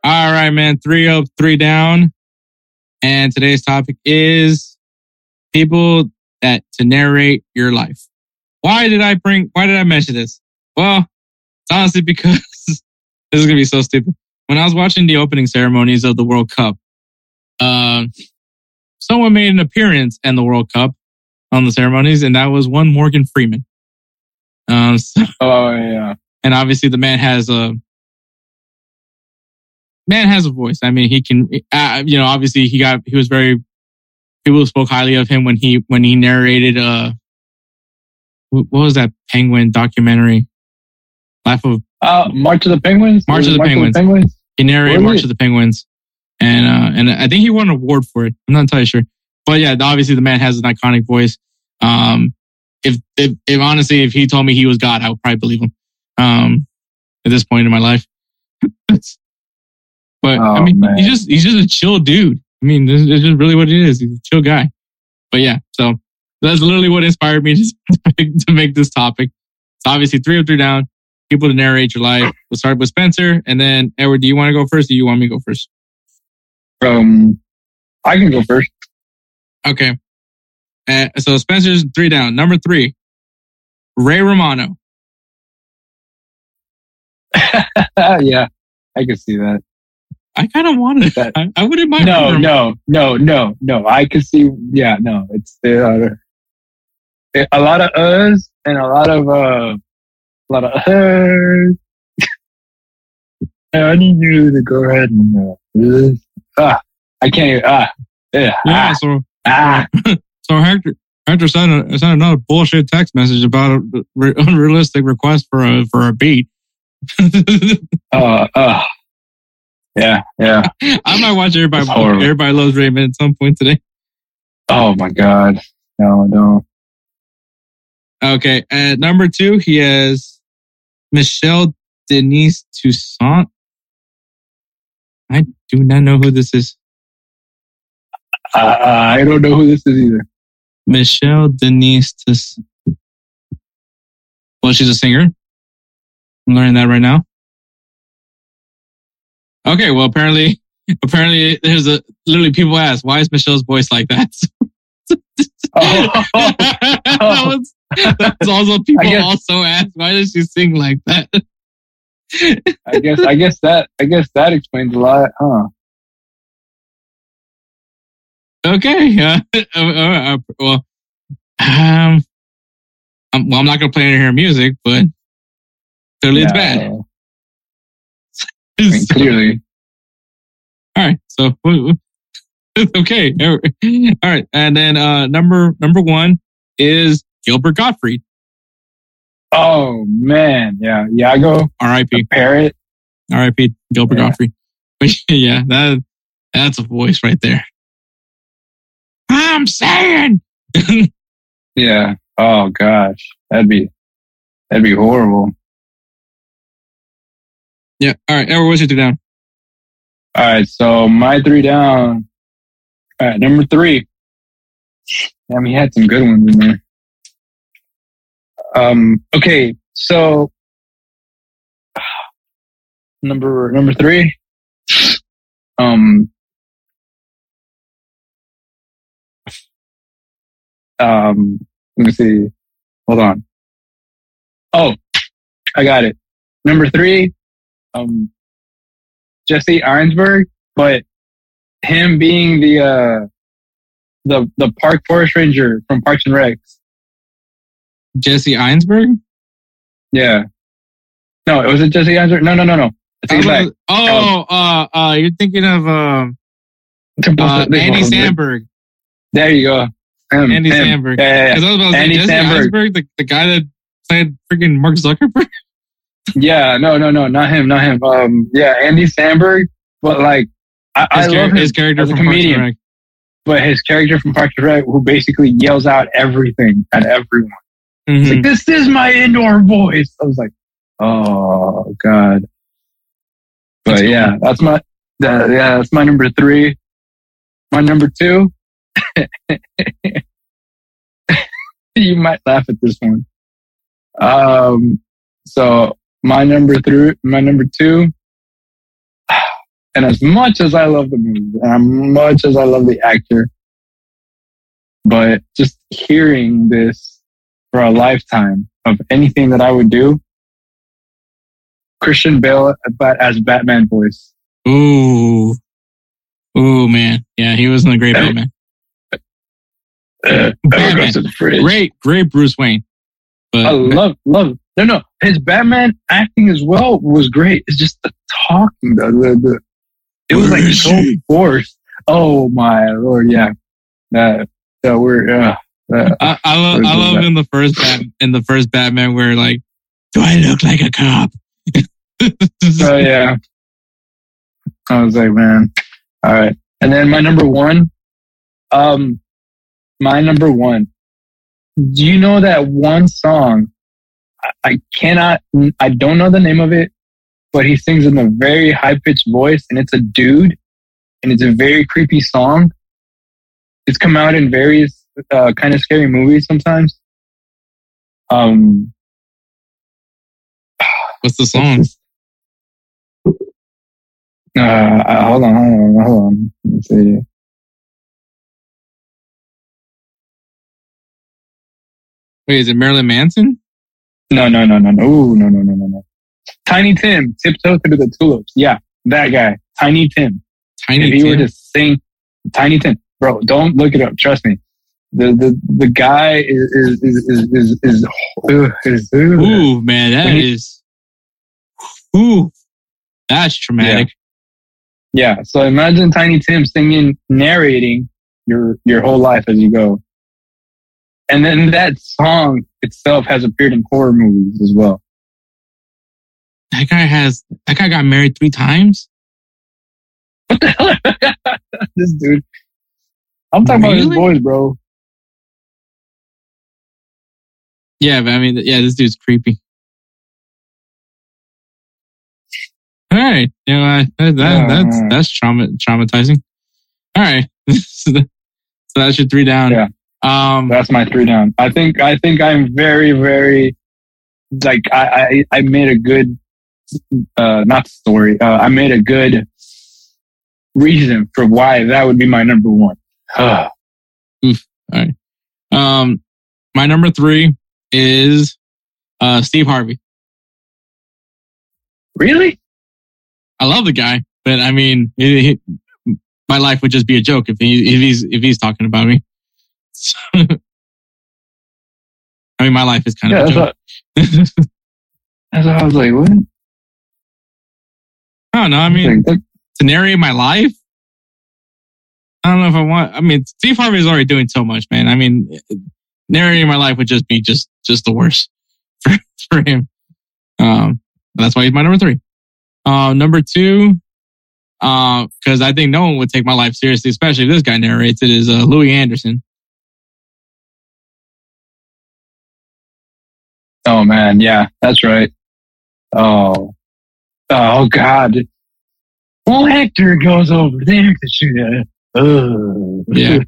All right, man. Three up, three down. And today's topic is people that to narrate your life. Why did I bring, why did I mention this? Well, it's honestly because this is going to be so stupid. When I was watching the opening ceremonies of the World Cup, uh, someone made an appearance in the World Cup on the ceremonies, and that was one Morgan Freeman. Um, so, oh, yeah. And obviously the man has a, Man has a voice. I mean, he can, uh, you know, obviously he got, he was very, people spoke highly of him when he, when he narrated, uh, what was that Penguin documentary? Life of, uh, March of the Penguins? March of the, March Penguins. Of the Penguins. He narrated March of the Penguins. And, uh, and I think he won an award for it. I'm not entirely sure. But yeah, obviously the man has an iconic voice. Um, if, if, if honestly, if he told me he was God, I would probably believe him. Um, at this point in my life. but oh, I mean, man. he's just, he's just a chill dude. I mean, this is just really what it is. He's a chill guy. But yeah, so that's literally what inspired me to, to make this topic. It's obviously three up, three down. People to narrate your life. We'll start with Spencer. And then, Edward, do you want to go first or do you want me to go first? Um, I can go first. Okay. Uh, so Spencer's three down. Number three, Ray Romano. Yeah, I can see that. I kind of wanted that. I, I wouldn't mind. No, Ray no, no, no, no. I can see. Yeah, no. It's uh, a lot of uhs and a lot of uh, a lot of uhs. I need you to go ahead and uh, ah, I can't. Ah, yeah. Yeah. Ah, so ah. So Hector, Hector sent, a, sent another bullshit text message about an re- unrealistic request for a for a beat. uh, uh, yeah, yeah. I might watch everybody. Everybody Loves Raymond at some point today. Oh my god! No, no. Okay, at number two, he has Michelle Denise Toussaint. I do not know who this is. Uh, I don't know who this is either. Michelle Denise Toussaint. Well, she's a singer. I'm learning that right now. Okay, well, apparently, apparently, there's a literally people ask, why is Michelle's voice like that? oh, oh, oh. that was, that's also people also ask, why does she sing like that? I guess, I guess that, I guess that explains a lot, huh? Okay, uh, uh, uh, well, um, I'm, well, I'm not gonna play any of her music, but clearly yeah, it's bad. Uh, I mean, so, clearly. All right, so okay, all right, and then uh, number number one is Gilbert Gottfried. Oh man, yeah, Iago. R I P. Parrot. R I P. Gilbert yeah. Gottfried. But yeah, that that's a voice right there. I'm saying. Yeah. Oh gosh, that'd be that'd be horrible. Yeah. All right. Edward, what's your three down? All right. So my three down. All right. Number three. Damn, he had some good ones in there. Um. Okay. So number number three. Um. Um, let me see. Hold on. Oh, I got it. Number three, um, Jesse Einsberg, but him being the, uh, the, the park forest ranger from Parks and Recs. Jesse Einsberg? Yeah. No, was it Jesse Einsberg? No, no, no, no. I think I was, oh, um, uh, uh, you're thinking of, um, uh, Andy Samberg. There you go. Um, Andy um, Samberg. Yeah, yeah, yeah. I was about to Andy say, Samberg. Eisenberg, the, the guy that played freaking Mark Zuckerberg? Yeah, no, no, no, not him, not him. Um, yeah, Andy Samberg, but like, I, I char- love his character as a from comedian, Parks and Rec. But his character from Parks and Rec, who basically yells out everything at everyone. Mm-hmm. It's like, this is my indoor voice. I was like, oh, God. But that's yeah, cool. that's my, uh, yeah, that's my number three. My number two. You might laugh at this one. Um, so my number three, my number two, and as much as I love the movie, and as much as I love the actor, but just hearing this for a lifetime of anything that I would do, Christian Bale as Batman voice. Ooh, ooh, man, yeah, he wasn't a great Batman. Uh, Batman, to the great, great Bruce Wayne. But, I love, love. No, no, his Batman acting as well was great. It's just the talking, the, the, the it was like so forced. Oh my lord, yeah. Uh, so we're. Uh, uh, I, I love, I love in the first Bat, in the first Batman where like, do I look like a cop? So yeah, I was like, man, all right. And then my number one, um. My number one Do you know that one song? I cannot, I don't know the name of it, but he sings in a very high-pitched voice, and it's a dude, and it's a very creepy song. It's come out in various uh, kind of scary movies sometimes. Um, What's the song? Uh, hold on, hold on, hold on. Let me see. Wait, is it Marilyn Manson? No, no, no, no, no, Ooh, no, no, no, no, no. Tiny Tim, tiptoe through the tulips. Yeah, that guy, Tiny Tim. Tiny if Tim. If he were to sing, Tiny Tim, bro, don't look it up. Trust me. The the the guy is is is is is. is, is, is ooh, man, that he, is. Ooh, that's traumatic. Yeah. yeah. So imagine Tiny Tim singing, narrating your your whole life as you go. And then that song itself has appeared in horror movies as well. That guy has, that guy got married three times? What the hell? This dude. I'm talking really? about his boys, bro. Yeah, but I mean, yeah, this dude's creepy. All right. You know, I, that, that, uh, that's, that's trauma, traumatizing. All right. So that's your three down. Yeah. Um, That's my three down. I think I think I'm very very like I I, I made a good uh, not story. Uh, I made a good reason for why that would be my number one. Oof. All right. Um, my number three is uh, Steve Harvey. Really? I love the guy, but I mean, it, it, my life would just be a joke if he if he's if he's talking about me. So, I mean, my life is kind yeah, of a joke. That's what, that's what I was like, what? I don't know. I mean, like, to narrate my life, I don't know if I want. I mean, Steve Harvey is already doing so much, man. I mean, narrating my life would just be just just the worst for, for him. Um, that's why he's my number three. Uh, number two, uh, because I think no one would take my life seriously, especially if this guy narrates it, is uh, Louis Anderson. Oh man, yeah, that's right. Oh, oh God! Well, Hector goes over there to shoot at it. Ugh. Yeah,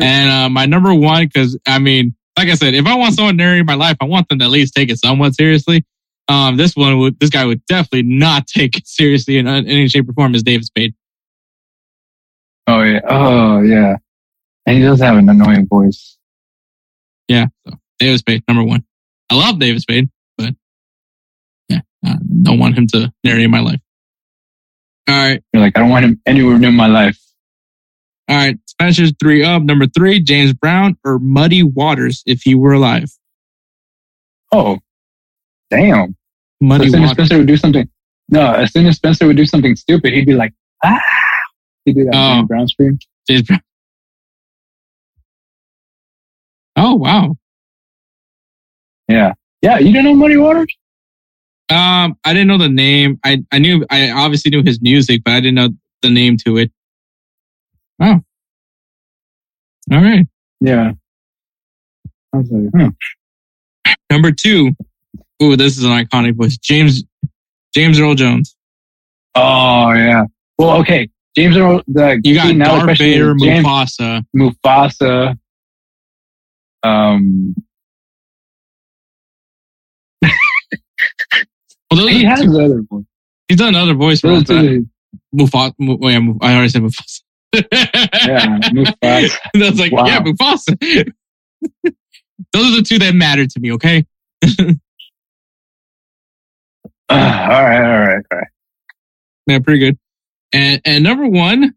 and uh, my number one, because I mean, like I said, if I want someone narrating my life, I want them to at least take it somewhat seriously. Um, this one would, this guy would definitely not take it seriously in any shape or form, is David Spade. Oh yeah, oh yeah, and he does have an annoying voice. Yeah, so David Spade, number one. I love David Spade, but yeah, I don't want him to narrate my life. All right. You're like, I don't want him anywhere near my life. All right. Spencer's three up. Number three, James Brown or Muddy Waters if he were alive. Oh, damn. Muddy so as soon as Waters. Spencer would do something. No, as soon as Spencer would do something stupid, he'd be like, ah. He'd do that oh, James Brown scream. James Brown. Oh, wow. Yeah. Yeah. You didn't know Muddy Waters? Um, I didn't know the name. I, I knew, I obviously knew his music, but I didn't know the name to it. Wow. All right. Yeah. I was like, huh. Number two. Ooh, this is an iconic voice. James, James Earl Jones. Oh, yeah. Well, okay. James Earl, the, you got Darth Vader, James, Mufasa. Mufasa. Um, Well, he has two. Other voice. He's done other voice for Mufasa. Muf- oh, yeah, Muf- I already said Mufasa. Yeah, Mufasa. That's like, wow. Yeah, Mufasa. Those are the two that matter to me, okay? uh, all right, all right, all right. Yeah, pretty good. And and number one,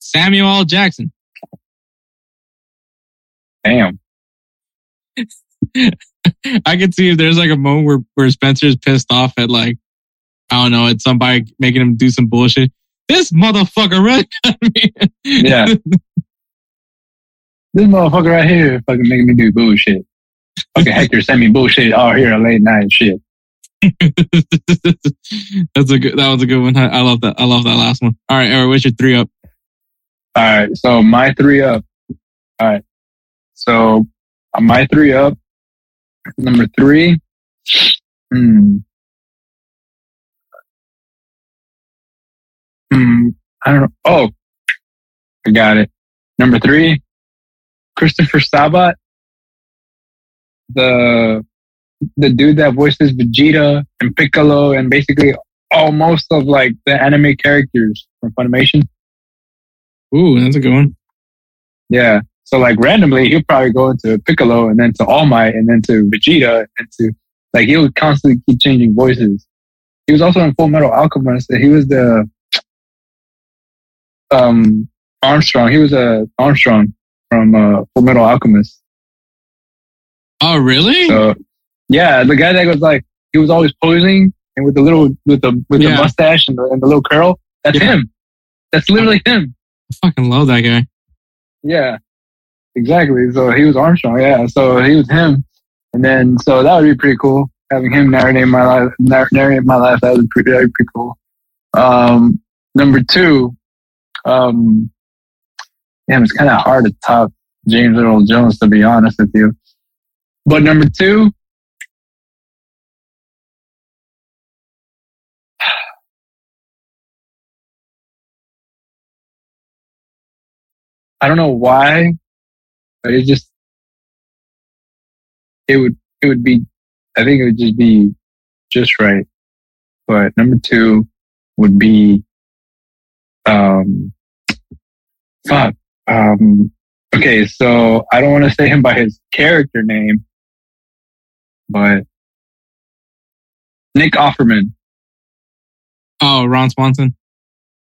Samuel L. Jackson. Damn. I could see if there's like a moment where, where Spencer's pissed off at like, I don't know, at somebody making him do some bullshit. This motherfucker right here. Yeah. This motherfucker right here fucking making me do bullshit. Fucking Hector sent me bullshit all here late night shit. That's a good, that was a good one. I love that. I love that last one. All right, Eric, what's your three up? All right. So my three up. All right. So my three up. Number three. Hmm. Hmm. I don't know. Oh, I got it. Number three, Christopher Sabat, the the dude that voices Vegeta and Piccolo and basically all most of like the anime characters from Funimation. Ooh, that's a good one. Yeah. So like randomly, he'll probably go into Piccolo and then to All Might and then to Vegeta and to like he'll constantly keep changing voices. He was also in Full Metal Alchemist. He was the um. Armstrong. He was a uh, Armstrong from uh, Full Metal Alchemist. Oh, really? So, yeah, the guy that was like he was always posing and with the little with the with yeah. the mustache and the, and the little curl. That's yeah. him. That's literally I, him. I fucking love that guy. Yeah, exactly. So he was Armstrong. Yeah, so he was him. And then so that would be pretty cool having him narrate my life. Narrate my life. That would be pretty, that would be pretty cool. Um, number two. Um, Damn, it's kind of hard to top James Earl Jones, to be honest with you. But number two, I don't know why, but it just it would it would be. I think it would just be just right. But number two would be, um, fuck. Um, okay, so I don't want to say him by his character name, but Nick Offerman. Oh, Ron Swanson?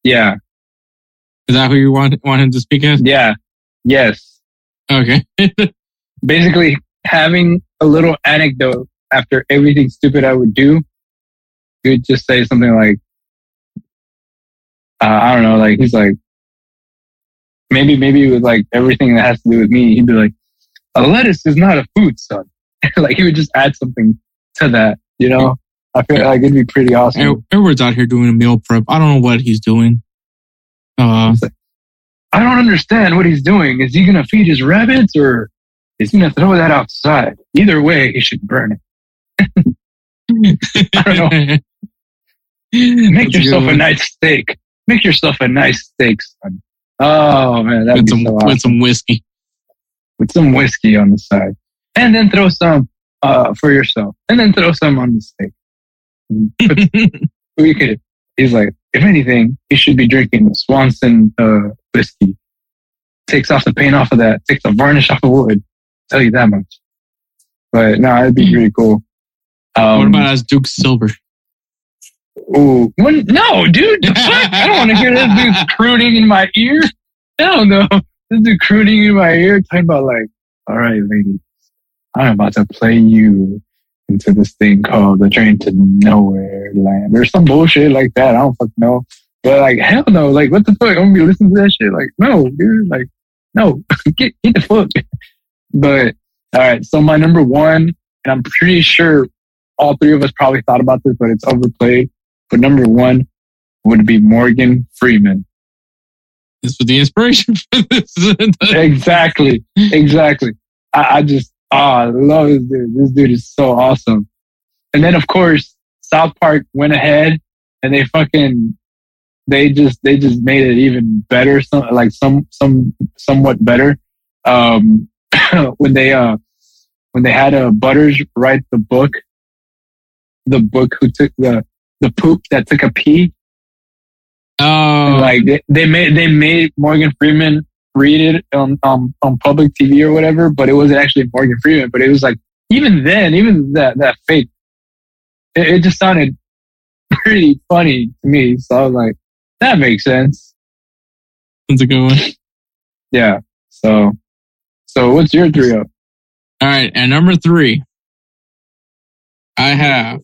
Yeah. Is that who you want want him to speak as? Yeah. Yes. Okay. Basically, having a little anecdote after everything stupid I would do, you would just say something like, uh, I don't know, like, he's like, Maybe, maybe with like everything that has to do with me, he'd be like, "A lettuce is not a food, son." Like he would just add something to that, you know. I feel like it'd be pretty awesome. Edward's out here doing a meal prep. I don't know what he's doing. Uh, like, I don't understand what he's doing. Is he gonna feed his rabbits or is he gonna throw that outside? Either way, he should burn it. I don't know. Make That's yourself a nice steak. Make yourself a nice steak, son. Oh man, that'd with be some, so awesome. With some whiskey, with some whiskey on the side, and then throw some uh, for yourself, and then throw some on the steak. We could. He's like, if anything, he should be drinking Swanson uh, whiskey. Takes off the paint off of that. Takes the varnish off the wood. I'll tell you that much. But no, it'd be really cool. Um, what about as Duke Silver? Ooh, when, no, dude, the fuck? I don't want to hear this dude crooning in my ear. Hell no. This dude crooning in my ear, talking about like, all right, ladies, I'm about to play you into this thing called the Train to Nowhere Land or some bullshit like that. I don't fucking know. But like, hell no. Like, what the fuck? I'm going to be listening to that shit. Like, no, dude. Like, no. get, get the fuck. But, all right, so my number one, and I'm pretty sure all three of us probably thought about this, but it's overplayed. But number one would be Morgan Freeman. This was the inspiration for this. Exactly. Exactly. I, I just, oh, I love this dude. This dude is so awesome. And then, of course, South Park went ahead and they fucking, they just, they just made it even better. Some, like some, some, somewhat better. Um, when they, uh, when they had uh, Butters write the book, the book who took the, The poop that took a pee. Oh, like they, they made they made Morgan Freeman read it on um, on public T V or whatever, but it wasn't actually Morgan Freeman. But it was like even then, even that that fake, it, it just sounded pretty funny to me. So I was like, that makes sense. That's a good one. Yeah. So, so what's your three up? All right, and number three, I have.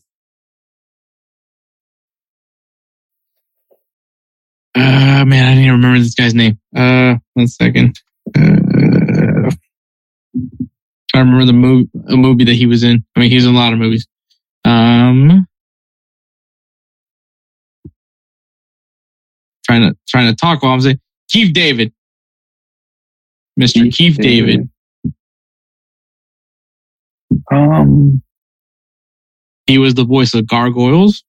Uh, man, I didn't even remember this guy's name. Uh, one second. Uh, I remember the movie, a movie that he was in. I mean, he was in a lot of movies. Um, trying to, trying to talk while I'm saying Keith David, Mister Keith, Keith David. David. Um, he was the voice of Gargoyles.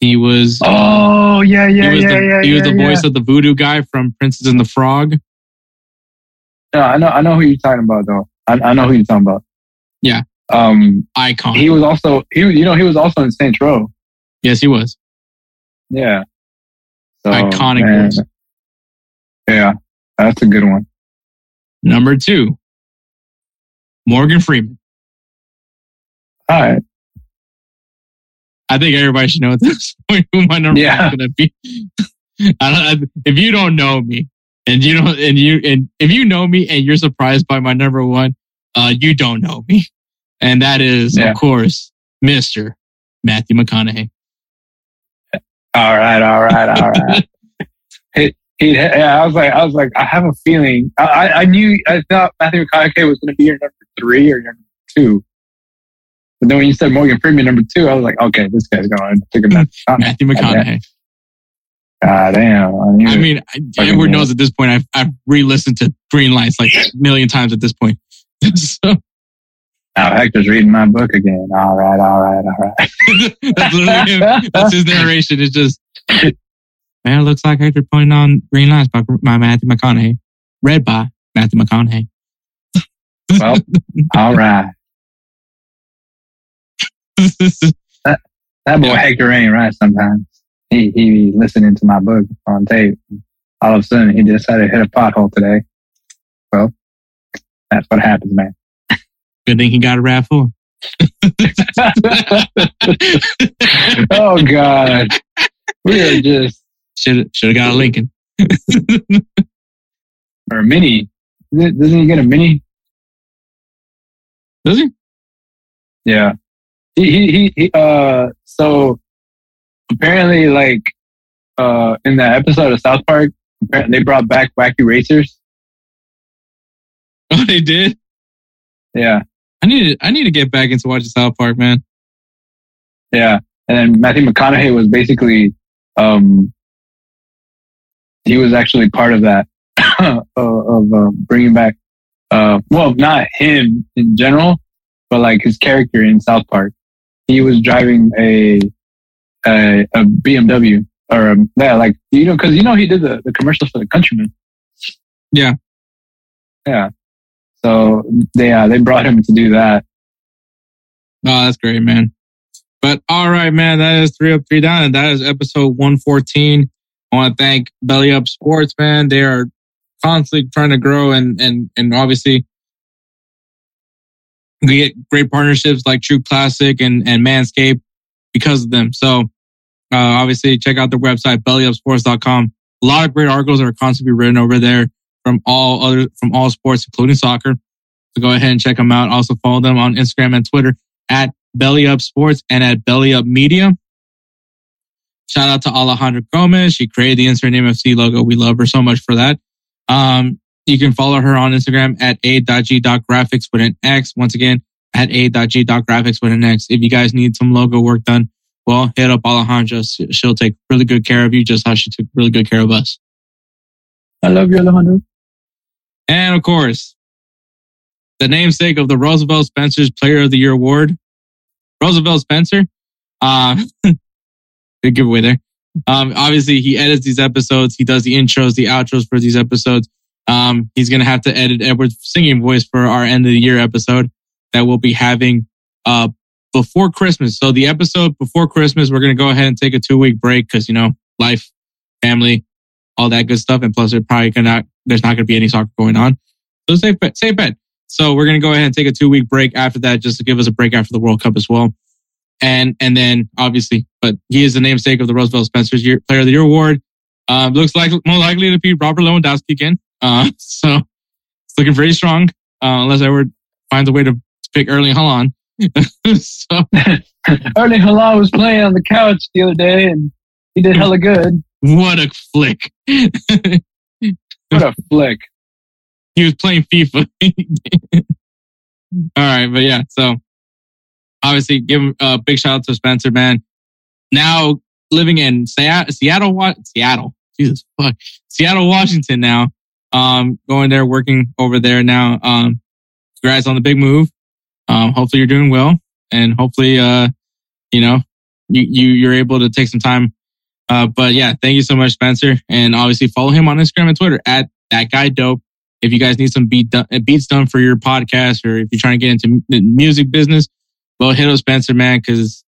He was. Oh yeah, yeah, he was yeah, the, yeah. He was yeah, the voice yeah. of the voodoo guy from Princess and the Frog. No, I know, I know who you're talking about though. I, I know who you're talking about. Yeah. Um, icon. He was also he. You know, he was also in Saints Row. Yes, he was. Yeah. So, iconic man. Ones. Yeah, that's a good one. Number two, Morgan Freeman. All right. I think everybody should know at this point who my number yeah. one is going to be. I don't, if you don't know me, and you don't, and you, and if you know me, and you're surprised by my number one, uh, you don't know me, and that is, yeah. of course, Mister Matthew McConaughey. All right, all right, all right. He, he, yeah, I was like, I was like, I have a feeling. I, I knew, I thought Matthew McConaughey was going to be your number three or your number two. But then when you said Morgan Freeman number two, I was like, okay, this guy's going. Took him Matthew McConaughey. God damn. I, mean, I mean, Edward knows man. At this point, I've, I've re-listened to Green Lights like a million times at this point. So. Now Hector's reading my book again. All right, all right, all right. That's literally him. That's his narration. It's just, man, it looks like Hector pointing on Green Lights by, by Matthew McConaughey. Read by Matthew McConaughey. Well, all right. that, that boy yeah. Hector ain't right sometimes. He he listening to my book on tape. All of a sudden, he decided to hit a pothole today. Well, that's what happens, man. Good thing he got a R A V four. Oh, God. We are just... Should have got a Lincoln. Or a Mini. Doesn't he get a Mini? Does he? Yeah. He, he, he, he, uh, so apparently, like, uh, in that episode of South Park, they brought back Wacky Racers. Oh, they did? Yeah. I need to, I need to get back into watching South Park, man. Yeah. And then Matthew McConaughey was basically, um, he was actually part of that, of, of uh, bringing back, uh, well, not him in general, but like his character in South Park. He was driving a a, a B M W or a, yeah, like you know, because you know he did the, the commercials for the Countryman. Yeah, yeah. So they uh, they brought him to do that. Oh, that's great, man. But all right, man, that is three up, three down, and that is episode one fourteen. I want to thank Belly Up Sports, man. They are constantly trying to grow, and and and obviously. We get great partnerships like True Classic and, and Manscaped because of them. So, uh, obviously check out their website, belly up sports dot com. A lot of great articles that are constantly written over there from all other, from all sports, including soccer. So go ahead and check them out. Also follow them on Instagram and Twitter at Belly Up Sports and at Belly Up Media. Shout out to Alejandra Gomez. She created the Insert Name F C logo. We love her so much for that. Um, You can follow her on Instagram at a dot g dot graphics with an X. Once again, at a dot g dot graphics with an X. If you guys need some logo work done, well, hit up Alejandra. She'll take really good care of you, just how she took really good care of us. I love you, Alejandra. And of course, the namesake of the Roosevelt Spencer's Player of the Year Award, Roosevelt Spencer. Uh, good giveaway there. Um, obviously, he edits these episodes. He does the intros, the outros for these episodes. Um, he's going to have to edit Edward's singing voice for our end of the year episode that we'll be having uh, before Christmas. So the episode before Christmas, we're going to go ahead and take a two week break because, you know, life, family, all that good stuff. And plus, they're probably going to, there's not going to be any soccer going on. So safe bet, safe bet. So we're going to go ahead and take a two week break after that just to give us a break after the World Cup as well. And, and then obviously, but he is the namesake of the Roosevelt Spencer's year, Player of the Year Award. Uh, looks like more likely to be Robert Lewandowski again. Uh, so it's looking pretty strong, uh, unless Edward finds a way to pick Erling Haaland. So Erling Haaland was playing on the couch the other day and he did hella good. What a flick. What a flick. He was playing FIFA. All right. But yeah, so obviously give a uh, big shout out to Spencer, man. Now living in Seattle, Seattle, Seattle, Jesus fuck, Seattle, Washington now. Um, going there, working over there now. Um, congrats on the big move. Um, hopefully you're doing well, and hopefully, uh, you know, you, you, you're able to take some time. Uh, but yeah, thank you so much, Spencer. And obviously follow him on Instagram and Twitter at That Guy Dope. If you guys need some beat done, beats done for your podcast, or if you're trying to get into the music business, well, hit up Spencer, man, because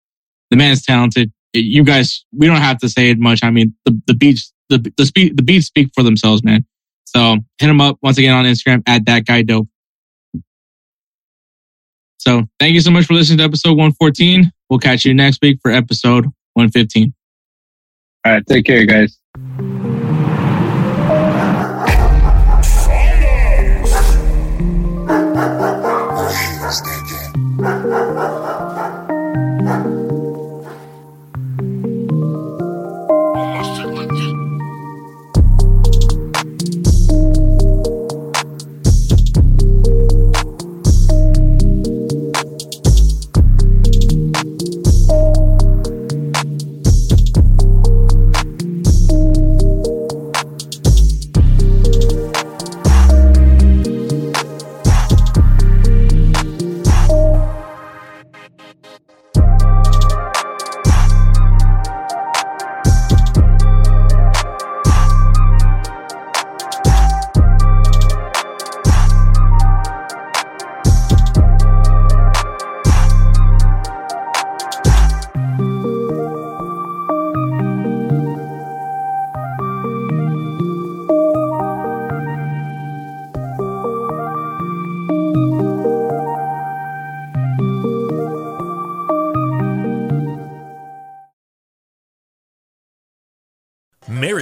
the man is talented. You guys, we don't have to say it much. I mean, the, the beats, the the, spe- the beats speak for themselves, man. So hit him up once again on Instagram at That Guy Dope. So thank you so much for listening to episode one fourteen. We'll catch you next week for episode one fifteen. All right. Take care, guys.